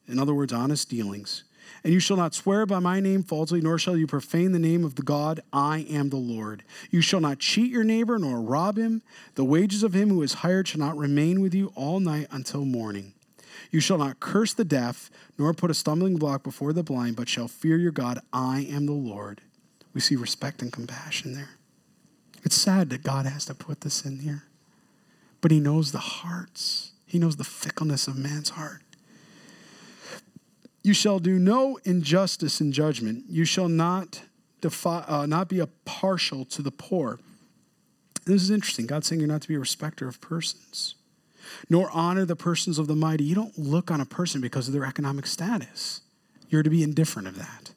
In other words, honest dealings. And you shall not swear by my name falsely, nor shall you profane the name of the God. I am the Lord. You shall not cheat your neighbor, nor rob him. The wages of him who is hired shall not remain with you all night until morning. You shall not curse the deaf, nor put a stumbling block before the blind, but shall fear your God. I am the Lord. We see respect and compassion there. It's sad that God has to put this in here, but he knows the hearts. He knows the fickleness of man's heart. You shall do no injustice in judgment. You shall not defi- uh, not be a partial to the poor. This is interesting. God's saying you're not to be a respecter of persons, nor honor the persons of the mighty. You don't look on a person because of their economic status. You're to be indifferent of that.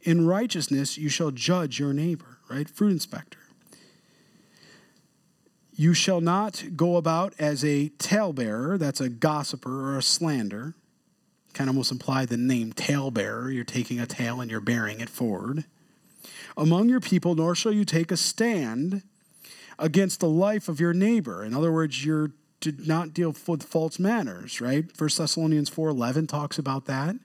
In righteousness, you shall judge your neighbor, right? Fruit inspector. You shall not go about as a talebearer. That's a gossiper or a slanderer. Kind of almost imply the name talebearer. You're taking a tale and you're bearing it forward. Among your people, nor shall you take a stand against the life of your neighbor. In other words, you're do not deal with false manners, right? First Thessalonians four eleven talks about that.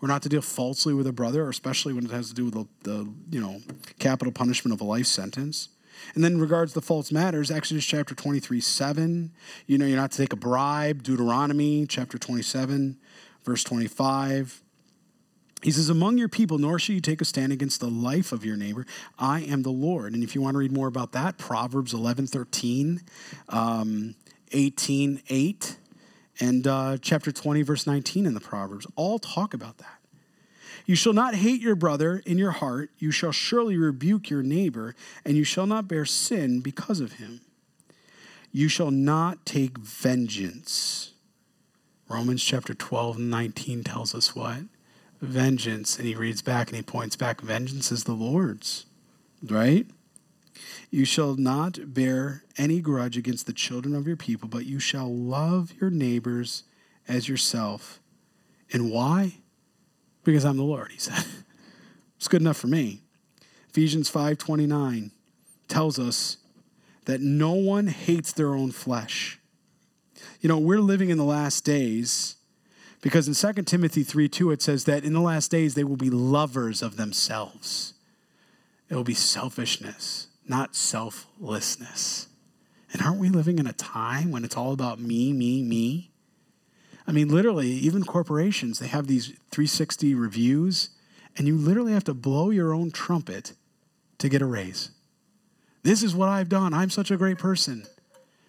We're not to deal falsely with a brother, especially when it has to do with the, the you know, capital punishment of a life sentence. And then in regards to false matters, Exodus chapter twenty-three, seven, you know, you're not to take a bribe. Deuteronomy chapter twenty-seven, verse twenty-five. He says, among your people, nor shall you take a stand against the life of your neighbor. I am the Lord. And if you want to read more about that, Proverbs eleven, thirteen, um, eighteen, eight, and uh, chapter twenty, verse nineteen in the Proverbs, all talk about that. You shall not hate your brother in your heart. You shall surely rebuke your neighbor, and you shall not bear sin because of him. You shall not take vengeance. Romans chapter twelve and nineteen tells us what? Vengeance. And he reads back and he points back, vengeance is the Lord's, right? You shall not bear any grudge against the children of your people, but you shall love your neighbors as yourself. And why? Because I'm the Lord, he said. It's good enough for me. Ephesians five twenty-nine tells us that no one hates their own flesh. You know, we're living in the last days because in Second Timothy three two, it says that in the last days, they will be lovers of themselves. It will be selfishness, not selflessness. And aren't we living in a time when it's all about me, me, me? I mean, literally, even corporations, they have these three sixty reviews, and you literally have to blow your own trumpet to get a raise. This is what I've done. I'm such a great person.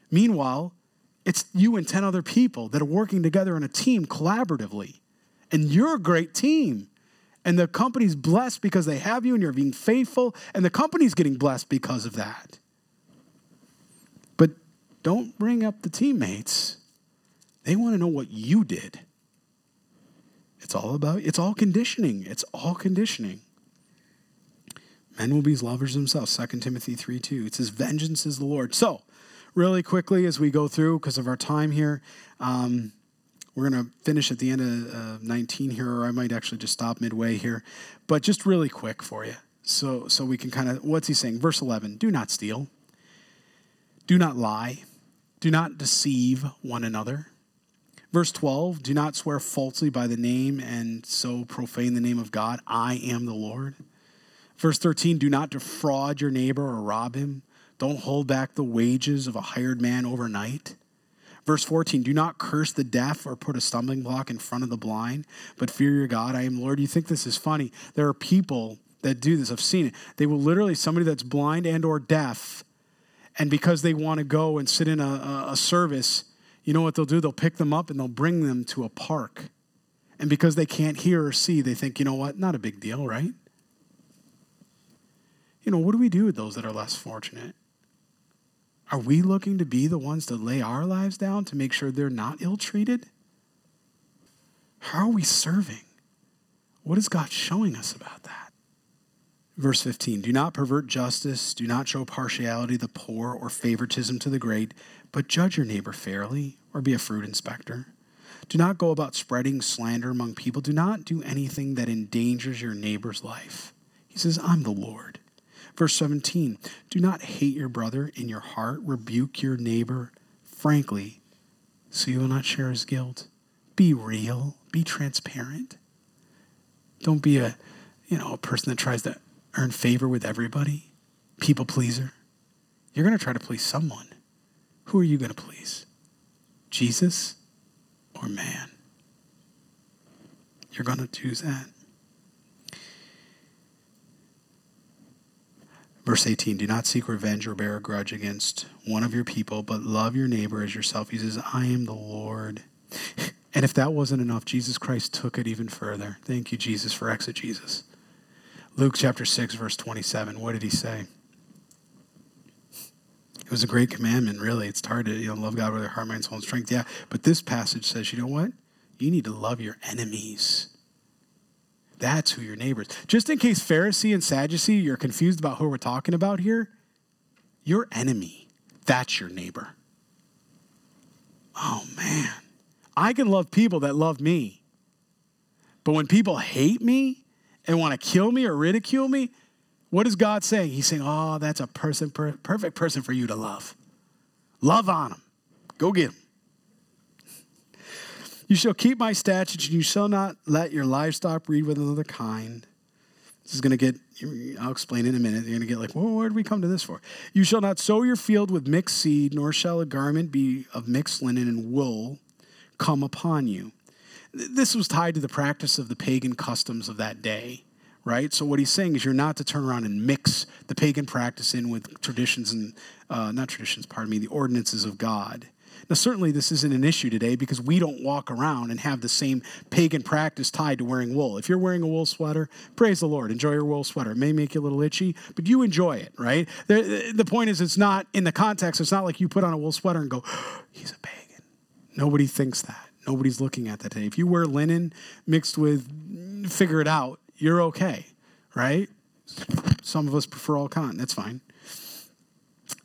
Meanwhile, it's you and ten other people that are working together in a team collaboratively, and you're a great team. And the company's blessed because they have you, and you're being faithful, and the company's getting blessed because of that. But don't bring up the teammates. They want to know what you did. It's all about, it's all conditioning. It's all conditioning. Men will be lovers themselves, Second Timothy three two. It says, vengeance is the Lord. So, really quickly as we go through, because of our time here, um, we're going to finish at the end of uh, nineteen here, or I might actually just stop midway here. But just really quick for you, so, so we can kind of, what's he saying? Verse eleven, do not steal. Do not lie. Do not deceive one another. Verse twelve, do not swear falsely by the name and so profane the name of God. I am the Lord. Verse thirteen, do not defraud your neighbor or rob him. Don't hold back the wages of a hired man overnight. Verse fourteen, do not curse the deaf or put a stumbling block in front of the blind, but fear your God. I am Lord. You think this is funny? There are people that do this. I've seen it. They will literally, somebody that's blind and or deaf, and because they want to go and sit in a, a service, you know what they'll do? They'll pick them up and they'll bring them to a park. And because they can't hear or see, they think, you know what? Not a big deal, right? You know, what do we do with those that are less fortunate? Are we looking to be the ones to lay our lives down to make sure they're not ill-treated? How are we serving? What is God showing us about that? Verse fifteen, do not pervert justice, do not show partiality to the poor or favoritism to the great, but judge your neighbor fairly or be a fruit inspector. Do not go about spreading slander among people. Do not do anything that endangers your neighbor's life. He says, I'm the Lord. Verse seventeen, do not hate your brother in your heart. Rebuke your neighbor frankly so you will not share his guilt. Be real. Be transparent. Don't be a, you know, a person that tries to earn favor with everybody. People pleaser. You're going to try to please someone. Who are you going to please? Jesus or man? You're going to choose that. Verse eighteen, do not seek revenge or bear a grudge against one of your people, but love your neighbor as yourself. He says, I am the Lord. And if that wasn't enough, Jesus Christ took it even further. Thank you, Jesus, for exegesis. Luke chapter six, verse twenty-seven, what did he say? It was a great commandment, really. It's hard to, you know, love God with your heart, mind, soul, and strength. Yeah, but this passage says, you know what? You need to love your enemies. That's who your neighbor is. Just in case Pharisee and Sadducee, you're confused about who we're talking about here, your enemy, that's your neighbor. Oh, man. I can love people that love me. But when people hate me and want to kill me or ridicule me, what is God saying? He's saying, oh, that's a person, per- perfect person for you to love. Love on him. Go get him. You shall keep my statutes, and you shall not let your livestock breed with another kind. This is going to get, I'll explain in a minute. You're going to get like, well, where did we come to this for? You shall not sow your field with mixed seed, nor shall a garment be of mixed linen and wool come upon you. This was tied to the practice of the pagan customs of that day, right? So what he's saying is you're not to turn around and mix the pagan practice in with traditions and, uh, not traditions, pardon me, the ordinances of God. Now, certainly this isn't an issue today because we don't walk around and have the same pagan practice tied to wearing wool. If you're wearing a wool sweater, praise the Lord. Enjoy your wool sweater. It may make you a little itchy, but you enjoy it, right? The, the point is it's not in the context. It's not like you put on a wool sweater and go, oh, he's a pagan. Nobody thinks that. Nobody's looking at that today. If you wear linen mixed with figure it out, you're okay, right? Some of us prefer all cotton. That's fine.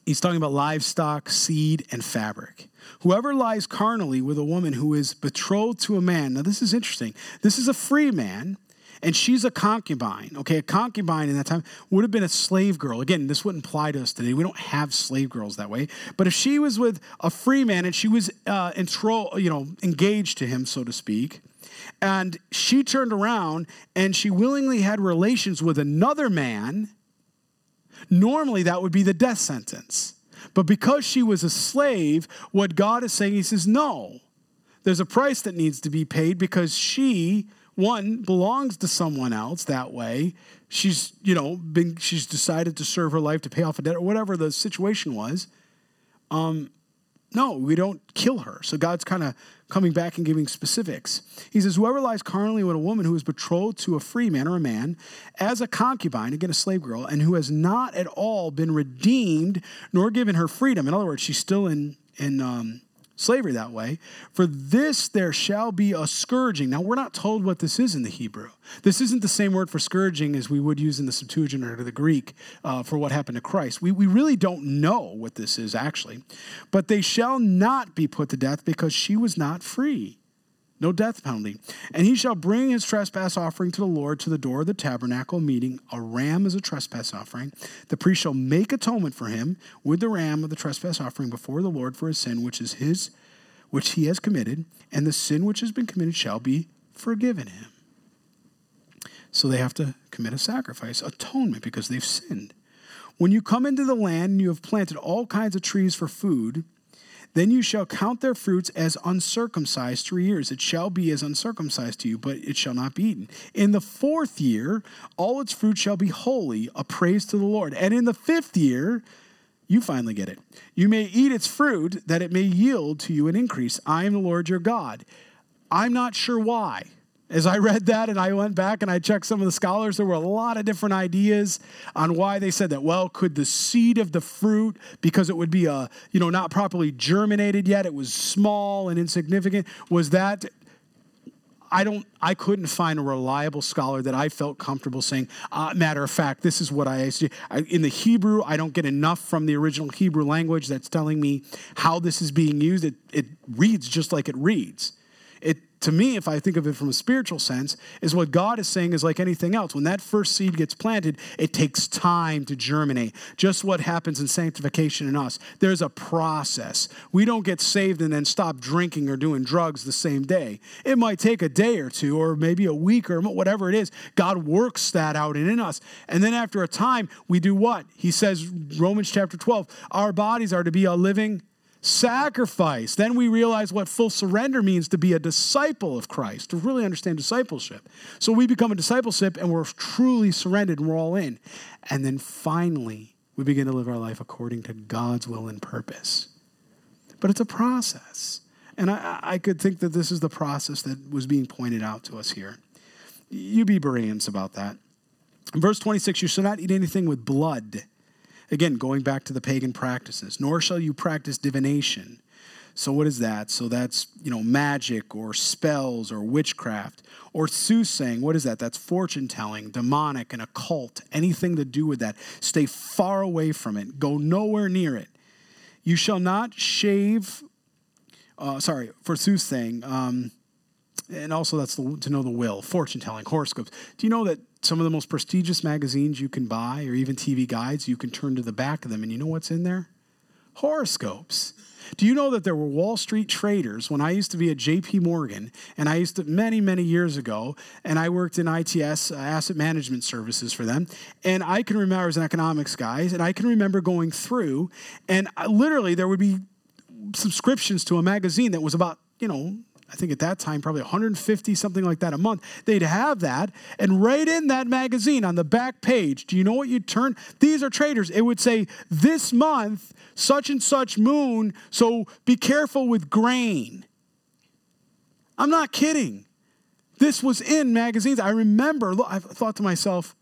He's talking about livestock, seed, and fabric. Whoever lies carnally with a woman who is betrothed to a man. Now, this is interesting. This is a free man, and she's a concubine. Okay, a concubine in that time would have been a slave girl. Again, this wouldn't apply to us today. We don't have slave girls that way. But if she was with a free man and she was uh, entro- you know, engaged to him, so to speak, and she turned around and she willingly had relations with another man, normally that would be the death sentence. But because she was a slave, what God is saying, he says, no, there's a price that needs to be paid because she, one, belongs to someone else that way. She's, you know, been, she's decided to serve her life to pay off a debt or whatever the situation was. Um, no, we don't kill her. So God's kind of coming back and giving specifics. He says, whoever lies carnally with a woman who is betrothed to a free man or a man as a concubine, again, a slave girl, and who has not at all been redeemed nor given her freedom. In other words, she's still in, in um, slavery that way. For this, there shall be a scourging. Now, we're not told what this is in the Hebrew. This isn't the same word for scourging as we would use in the Septuagint or the Greek uh, for what happened to Christ. We, we really don't know what this is actually, but they shall not be put to death because she was not free. No death penalty. And he shall bring his trespass offering to the Lord to the door of the tabernacle meeting, a ram as a trespass offering. The priest shall make atonement for him with the ram of the trespass offering before the Lord for his sin, which is his, which he has committed, and the sin which has been committed shall be forgiven him. So they have to commit a sacrifice, atonement, because they've sinned. When you come into the land and you have planted all kinds of trees for food, then you shall count their fruits as uncircumcised three years. It shall be as uncircumcised to you, but it shall not be eaten. In the fourth year, all its fruit shall be holy, a praise to the Lord. And in the fifth year, you finally get it. You may eat its fruit that it may yield to you an increase. I am the Lord your God. I'm not sure why. As I read that and I went back and I checked some of the scholars, there were a lot of different ideas on why they said that. Well, could the seed of the fruit, because it would be a, you know, not properly germinated yet, it was small and insignificant, was that? I don't. I couldn't find a reliable scholar that I felt comfortable saying, uh, matter of fact, this is what I asked you. I, in the Hebrew, I don't get enough from the original Hebrew language that's telling me how this is being used. It, it reads just like it reads. It, to me, if I think of it from a spiritual sense, is what God is saying is like anything else. When that first seed gets planted, it takes time to germinate. Just what happens in sanctification in us. There's a process. We don't get saved and then stop drinking or doing drugs the same day. It might take a day or two or maybe a week or whatever it is. God works that out in us. And then after a time, we do what? He says, Romans chapter twelve, our bodies are to be a living sacrifice. Then we realize what full surrender means to be a disciple of Christ, to really understand discipleship. So we become a discipleship and we're truly surrendered and we're all in. And then finally, we begin to live our life according to God's will and purpose. But it's a process. And I, I could think that this is the process that was being pointed out to us here. You be Bereans about that. In verse twenty-six, you shall not eat anything with blood. Again, going back to the pagan practices, nor shall you practice divination. So what is that? So that's, you know, magic or spells or witchcraft or soothsaying. What is that? That's fortune telling, demonic and occult, anything to do with that. Stay far away from it. Go nowhere near it. You shall not shave, uh, sorry, for soothsaying. Um, and also that's the, to know the will, fortune telling, horoscopes. Do you know that some of the most prestigious magazines you can buy or even T V guides, you can turn to the back of them and you know what's in there? horoscopes. Do you know that there were Wall Street traders when I used to be at J P Morgan, and I used to many, many years ago, and I worked in I T S, uh, asset management services for them. And I can remember, I was an economics guy, and I can remember going through, and I, literally there would be subscriptions to a magazine that was about, you know, I think at that time, probably one hundred fifty, something like that a month. They'd have that, and right in that magazine on the back page, do you know what you'd turn? These are traders. It would say, this month, such and such moon, so be careful with grain. I'm not kidding. This was in magazines. I remember, I thought to myself,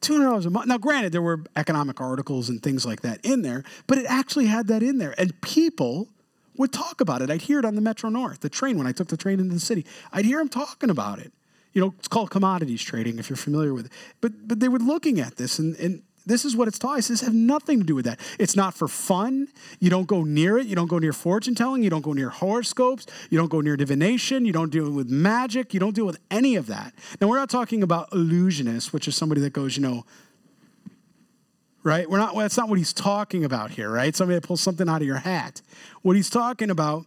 two hundred dollars a month. Now, granted, there were economic articles and things like that in there, but it actually had that in there, and people would talk about it. I'd hear it on the Metro North, the train, when I took the train into the city. I'd hear them talking about it. You know, it's called commodities trading, if you're familiar with it. But but they were looking at this, and, and this is what it's taught. I said, this has nothing to do with that. It's not for fun. You don't go near it. You don't go near fortune telling. You don't go near horoscopes. You don't go near divination. You don't deal with magic. You don't deal with any of that. Now, we're not talking about illusionists, which is somebody that goes, you know, right? We're not, that's not what he's talking about here, right? Somebody that pulls something out of your hat. What he's talking about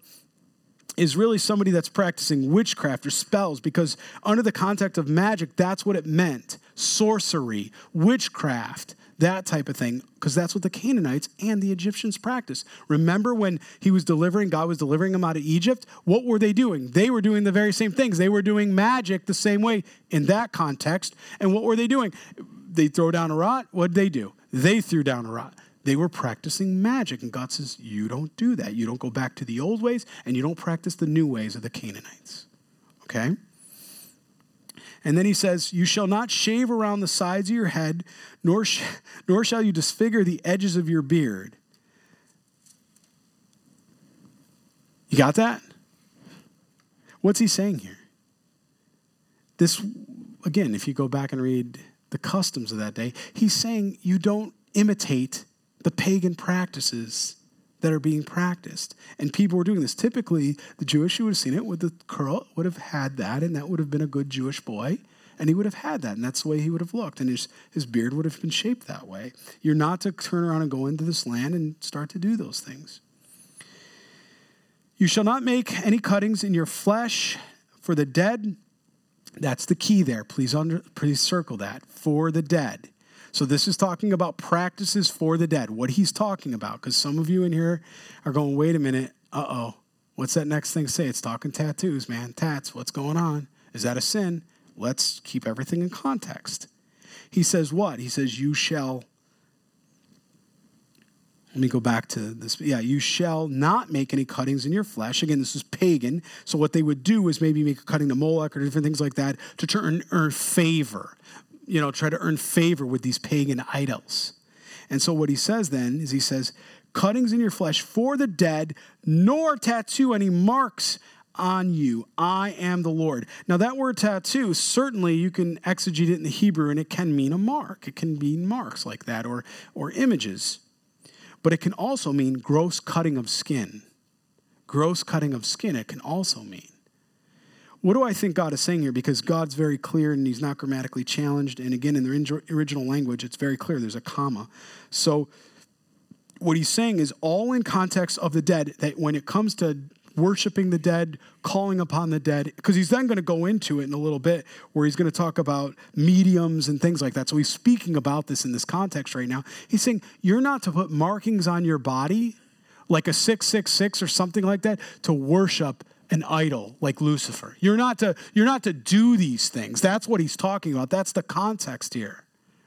is really somebody that's practicing witchcraft or spells, because under the context of magic, that's what it meant. Sorcery, witchcraft, that type of thing, because that's what the Canaanites and the Egyptians practiced. Remember when he was delivering, God was delivering them out of Egypt? What were they doing? They were doing the very same things. They were doing magic the same way in that context. And what were they doing? They throw down a rod. What'd they do? They threw down a rod. They were practicing magic. And God says, you don't do that. You don't go back to the old ways, and you don't practice the new ways of the Canaanites. Okay? And then he says, you shall not shave around the sides of your head, nor, sh- nor shall you disfigure the edges of your beard. You got that? What's he saying here? This, again, if you go back and read the customs of that day, he's saying you don't imitate the pagan practices that are being practiced. And people were doing this. Typically, the Jewish who would have seen it with the curl would have had that, and that would have been a good Jewish boy, and he would have had that, and that's the way he would have looked, and his, his beard would have been shaped that way. You're not to turn around and go into this land and start to do those things. You shall not make any cuttings in your flesh for the dead. That's the key there. Please under, please circle that. For the dead. So this is talking about practices for the dead. What he's talking about, because some of you in here are going, wait a minute, uh-oh, what's that next thing say? It's talking tattoos, man. Tats, what's going on? Is that a sin? Let's keep everything in context. He says what? He says, you shall, let me go back to this. Yeah, you shall not make any cuttings in your flesh. Again, this is pagan. So what they would do is maybe make a cutting to Moloch or different things like that to try and earn favor, you know, try to earn favor with these pagan idols. And so what he says then is he says, cuttings in your flesh for the dead, nor tattoo any marks on you. I am the Lord. Now that word tattoo, certainly you can exegete it in the Hebrew, and it can mean a mark. It can mean marks like that or, or images. But it can also mean gross cutting of skin. Gross cutting of skin, it can also mean. What do I think God is saying here? Because God's very clear, and he's not grammatically challenged. And again, in the original language, it's very clear. There's a comma. So what he's saying is all in context of the dead, that when it comes to worshiping the dead, calling upon the dead, because he's then going to go into it in a little bit where he's going to talk about mediums and things like that. So he's speaking about this in this context right now. He's saying you're not to put markings on your body like a six six six or something like that to worship an idol like Lucifer. You're not to, you're not to do these things. That's what he's talking about. That's the context here.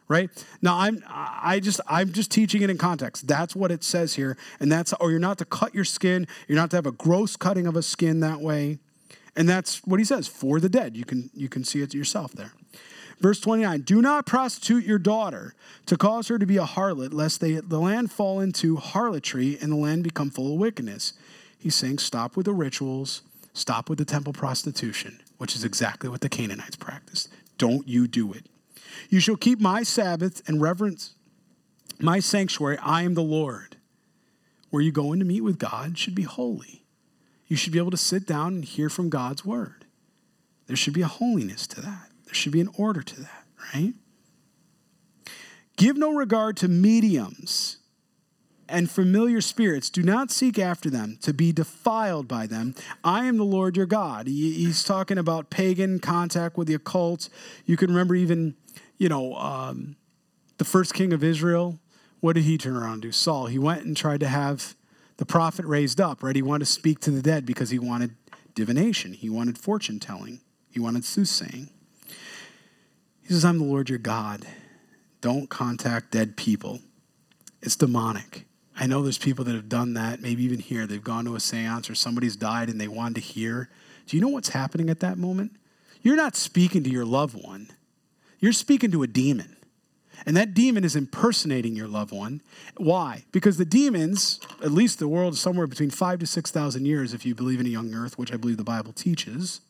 Right? Now, I'm I just I'm just teaching it in context. That's what it says here. And that's, or you're not to cut your skin. You're not to have a gross cutting of a skin that way. And that's what he says, for the dead. You can, you can see it yourself there. Verse twenty-nine, do not prostitute your daughter to cause her to be a harlot, lest they, the land fall into harlotry and the land become full of wickedness. He's saying stop with the rituals. Stop with the temple prostitution, which is exactly what the Canaanites practiced. Don't you do it. You shall keep my Sabbath and reverence my sanctuary. I am the Lord. Where you go in to meet with God should be holy. You should be able to sit down and hear from God's word. There should be a holiness to that. There should be an order to that, right? Give no regard to mediums and familiar spirits. Do not seek after them to be defiled by them. I am the Lord your God. He, he's talking about pagan contact with the occult. You can remember even, you know, um, the first king of Israel. What did he turn around and do? Saul. He went and tried to have the prophet raised up, right? He wanted to speak to the dead because he wanted divination. He wanted fortune telling. He wanted soothsaying. He says, I'm the Lord your God. Don't contact dead people. It's demonic. I know there's people that have done that, maybe even here. They've gone to a seance or somebody's died and they wanted to hear. Do you know what's happening at that moment? You're not speaking to your loved one. You're speaking to a demon. And that demon is impersonating your loved one. Why? Because the demons, at least the world is somewhere between five to six thousand years, if you believe in a young earth, which I believe the Bible teaches.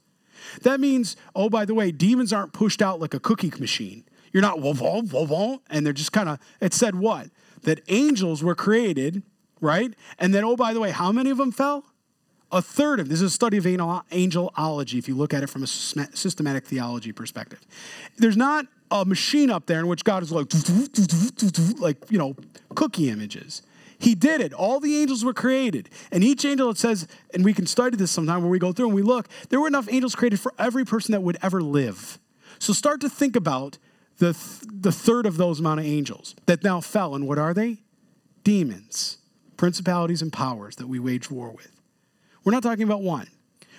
That means, oh, by the way, demons aren't pushed out like a cookie machine. You're not, wah, wah, wah, wah, and they're just kind of, it said what? That angels were created, right? And then, oh, by the way, how many of them fell? A third of them. This is a study of angelology, if you look at it from a systematic theology perspective. There's not a machine up there in which God is like, like, you know, cookie images. He did it. All the angels were created. And each angel, it says, and we can study this sometime where we go through and we look, there were enough angels created for every person that would ever live. So start to think about the th- the third of those amount of angels that now fell. And what are they? Demons, principalities and powers that we wage war with. We're not talking about one.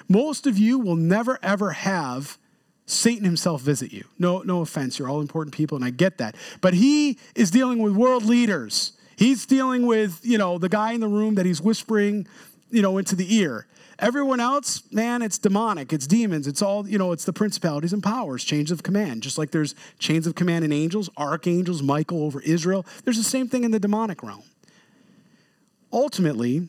Most of you will never, ever have Satan himself visit you. No, no offense. You're all important people, and I get that. But he is dealing with world leaders. He's dealing with, you know, the guy in the room that he's whispering, you know, into the ear. Everyone else, man, it's demonic. It's demons. It's all, you know, it's the principalities and powers, chains of command. Just like there's chains of command in angels, archangels, Michael over Israel. There's the same thing in the demonic realm. Ultimately,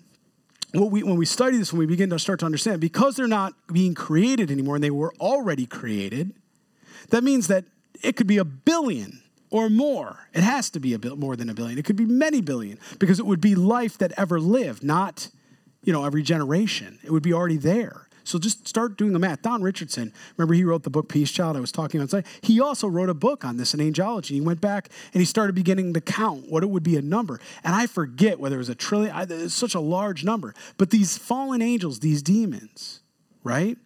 What we, when we study this, when we begin to start to understand, because they're not being created anymore and they were already created, that means that it could be a billion or more. It has to be a bit more than a billion. It could be many billion because it would be life that ever lived, not, you know, every generation. It would be already there. So just start doing the math. Don Richardson, remember he wrote the book Peace Child I was talking about tonight. He also wrote a book on this in angelology. He went back and he started beginning to count what it would be a number. And I forget whether it was a trillion. I, it's such a large number. But these fallen angels, these demons, right?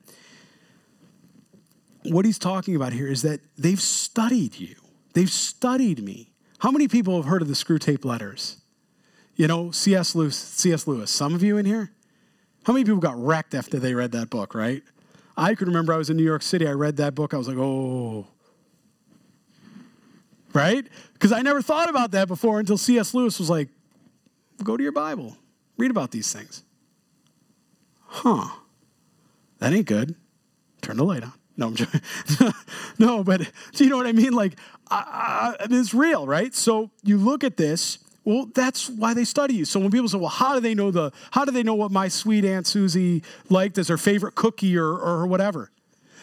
What he's talking about here is that they've studied you. They've studied me. How many people have heard of the screw tape letters? You know, C S Lewis. C S Lewis. Some of you in here? How many people got wrecked after they read that book, right? I could remember I was in New York City. I read that book. I was like, oh, right? Because I never thought about that before until C S. Lewis was like, go to your Bible. Read about these things. Huh. That ain't good. Turn the light on. No, I'm joking. No, but do you know what I mean? Like, I, I, it's real, right? So you look at this. Well, that's why they study you. So when people say, well, how do they know the how do they know what my sweet Aunt Susie liked as her favorite cookie or, or whatever?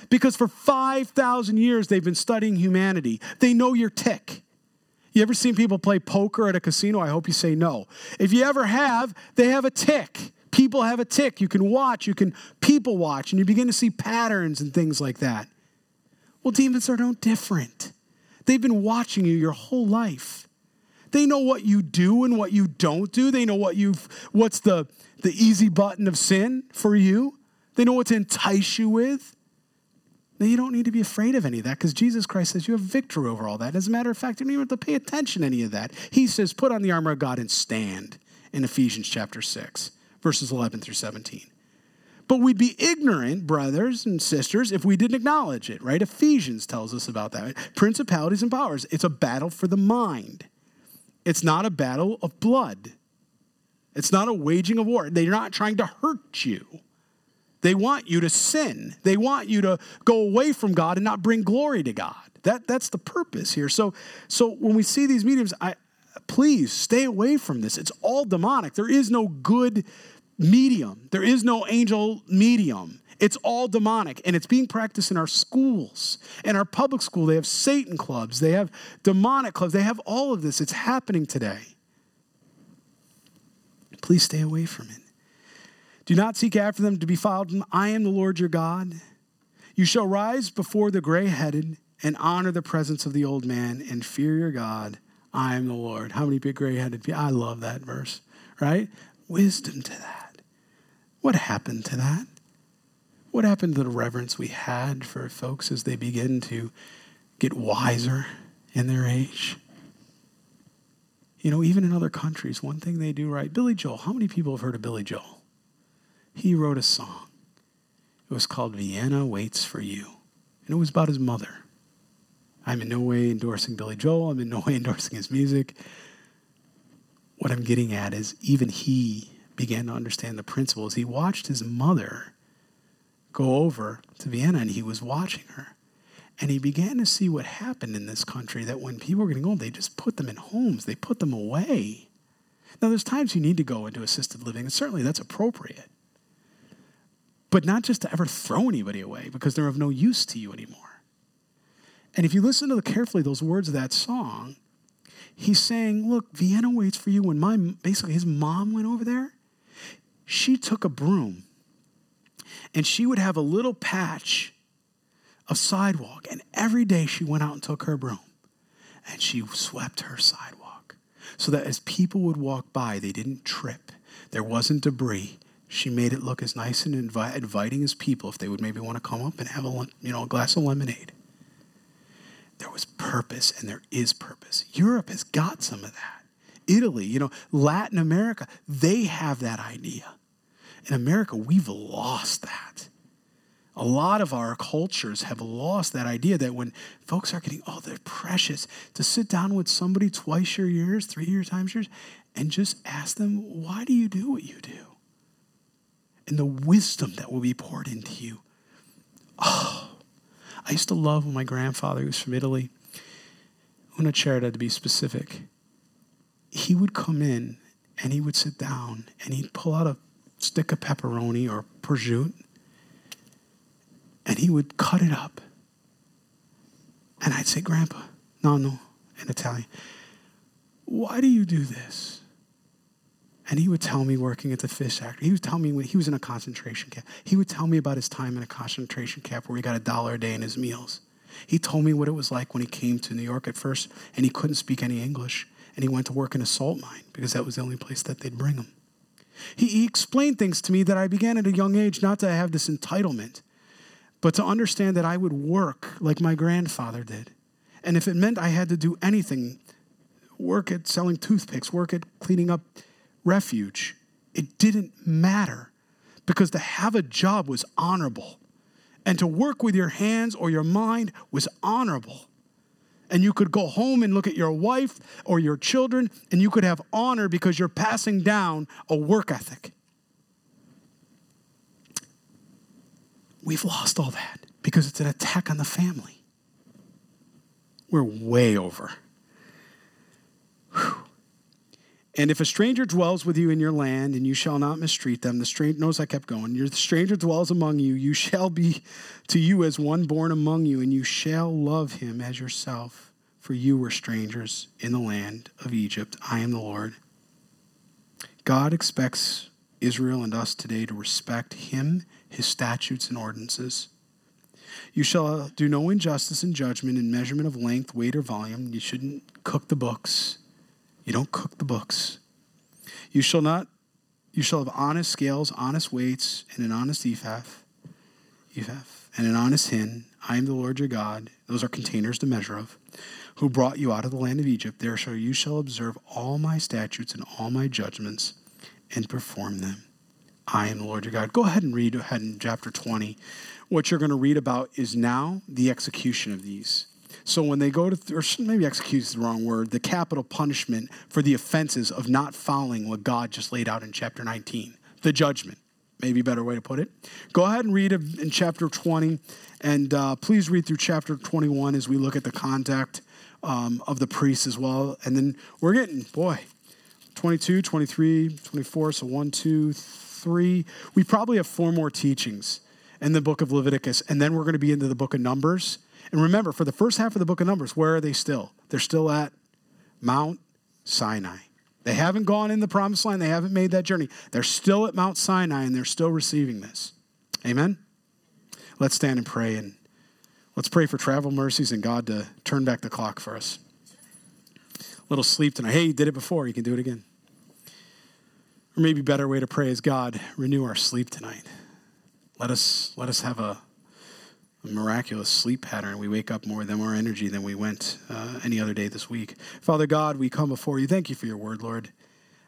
Because for five thousand years, they've been studying humanity. They know your tick. You ever seen people play poker at a casino? I hope you say no. If you ever have, they have a tick. People have a tick. You can watch. You can people watch. And you begin to see patterns and things like that. Well, demons are no different. They've been watching you your whole life. They know what you do and what you don't do. They know what you've, what's the, the easy button of sin for you. They know what to entice you with. Now, you don't need to be afraid of any of that because Jesus Christ says you have victory over all that. As a matter of fact, you don't even have to pay attention to any of that. He says, put on the armor of God and stand in Ephesians chapter six, verses eleven through seventeen. But we'd be ignorant, brothers and sisters, if we didn't acknowledge it, right? Ephesians tells us about that. Principalities and powers. It's a battle for the mind. It's not a battle of blood. It's not a waging of war. They're not trying to hurt you. They want you to sin. They want you to go away from God and not bring glory to God. That, that's the purpose here. So, so when we see these mediums, I, please stay away from this. It's all demonic. There is no good medium. There is no angel medium. It's all demonic, and it's being practiced in our schools. In our public school, they have Satan clubs. They have demonic clubs. They have all of this. It's happening today. Please stay away from it. Do not seek after them to be defiled. I am the Lord your God. You shall rise before the gray-headed and honor the presence of the old man and fear your God. I am the Lord. How many big gray-headed people? I love that verse. right? Wisdom to that. What happened to that? What happened to the reverence we had for folks as they begin to get wiser in their age? You know, even in other countries, one thing they do right. Billy Joel, how many people have heard of Billy Joel? He wrote a song. It was called Vienna Waits for You. And it was about his mother. I'm in no way endorsing Billy Joel. I'm in no way endorsing his music. What I'm getting at is even he began to understand the principles. He watched his mother go over to Vienna, and he was watching her. And he began to see what happened in this country, that when people were getting old, they just put them in homes. They put them away. Now, there's times you need to go into assisted living, and certainly that's appropriate. But not just to ever throw anybody away because they're of no use to you anymore. And if you listen to carefully those words of that song, he's saying, look, Vienna waits for you. When my, basically his mom went over there, she took a broom, and she would have a little patch of sidewalk. And every day she went out and took her broom. And she swept her sidewalk so that as people would walk by, they didn't trip. There wasn't debris. She made it look as nice and invi- inviting as people if they would maybe want to come up and have a, you know, a glass of lemonade. There was purpose, and there is purpose. Europe has got some of that. Italy, you know, Latin America, they have that idea. In America, we've lost that. A lot of our cultures have lost that idea that when folks are getting, oh, they're precious, to sit down with somebody twice your years, three year times yours, and just ask them, why do you do what you do? And the wisdom that will be poured into you. Oh, I used to love when my grandfather, who was from Italy, Unacerda to be specific, he would come in and he would sit down and he'd pull out a stick of pepperoni or prosciutto, and he would cut it up. And I'd say, Grandpa, no, no, in Italian, why do you do this? And he would tell me working at the fish factory. He would tell me when he was in a concentration camp. He would tell me about his time in a concentration camp where he got a dollar a day in his meals. He told me what it was like when he came to New York at first, and he couldn't speak any English, and he went to work in a salt mine because that was the only place that they'd bring him. He, he explained things to me that I began at a young age not to have this entitlement, but to understand that I would work like my grandfather did. And if it meant I had to do anything, work at selling toothpicks, work at cleaning up refuge, it didn't matter because to have a job was honorable. And to work with your hands or your mind was honorable. And you could go home and look at your wife or your children, and you could have honor because you're passing down a work ethic. We've lost all that because it's an attack on the family. We're way over. Whew. And if a stranger dwells with you in your land, and you shall not mistreat them, the stranger, notice I kept going, the stranger dwells among you, you shall be to you as one born among you, and you shall love him as yourself, for you were strangers in the land of Egypt. I am the Lord. God expects Israel and us today to respect him, his statutes and ordinances. You shall do no injustice in judgment, in measurement of length, weight, or volume. You shouldn't cook the books. You don't cook the books. You shall not, you shall have honest scales, honest weights, and an honest ephah, ephah, and an honest hin. I am the Lord your God. Those are containers to measure of, who brought you out of the land of Egypt. There shall you shall observe all my statutes and all my judgments and perform them. I am the Lord your God. Go ahead and read ahead in chapter twenty. What you're going to read about is now the execution of these. So when they go to, or maybe execute is the wrong word, the capital punishment for the offenses of not following what God just laid out in chapter nineteen, the judgment, maybe a better way to put it. Go ahead and read in chapter twenty, and uh, please read through chapter twenty-one as we look at the conduct um, of the priests as well. And then we're getting, boy, twenty-two, twenty-three, twenty-four, so one, two, three. We probably have four more teachings in the book of Leviticus, and then we're going to be into the book of Numbers. And remember, for the first half of the book of Numbers, where are they still? They're still at Mount Sinai. They haven't gone in the promised land. They haven't made that journey. They're still at Mount Sinai, and they're still receiving this. Amen? Let's stand and pray, and let's pray for travel mercies and God to turn back the clock for us. A little sleep tonight. Hey, you did it before. You can do it again. Or maybe a better way to pray is, God, renew our sleep tonight. Let us let us have a, a miraculous sleep pattern. We wake up more than more energy than we went uh, any other day this week. Father God, we come before you. Thank you for your word, Lord.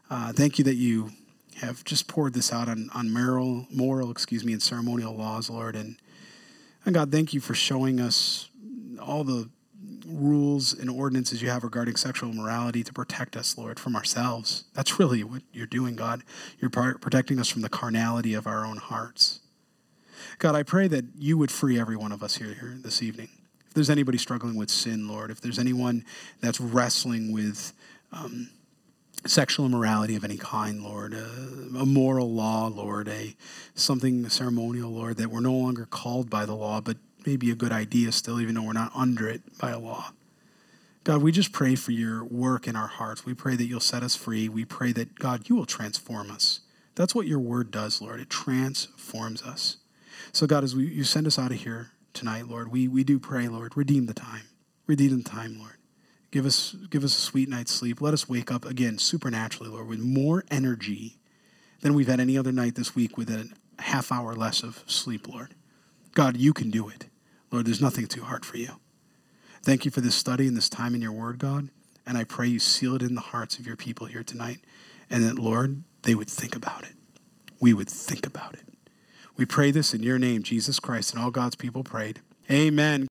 Uh, thank you that you have just poured this out on, on moral, moral, excuse me, and ceremonial laws, Lord. And, and God, thank you for showing us all the rules and ordinances you have regarding sexual morality to protect us, Lord, from ourselves. That's really what you're doing, God. You're protecting us from the carnality of our own hearts. God, I pray that you would free every one of us here, here this evening. If there's anybody struggling with sin, Lord, if there's anyone that's wrestling with um, sexual immorality of any kind, Lord, uh, a moral law, Lord, a something ceremonial, Lord, that we're no longer called by the law, but maybe a good idea still, even though we're not under it by a law. God, we just pray for your work in our hearts. We pray that you'll set us free. We pray that, God, you will transform us. That's what your word does, Lord. It transforms us. So, God, as we, you send us out of here tonight, Lord, we, we do pray, Lord, redeem the time. Redeem the time, Lord. Give us, give us a sweet night's sleep. Let us wake up again supernaturally, Lord, with more energy than we've had any other night this week with a half hour less of sleep, Lord. God, you can do it. Lord, there's nothing too hard for you. Thank you for this study and this time in your word, God. And I pray you seal it in the hearts of your people here tonight. And that, Lord, they would think about it. We would think about it. We pray this in your name, Jesus Christ, and all God's people prayed. Amen.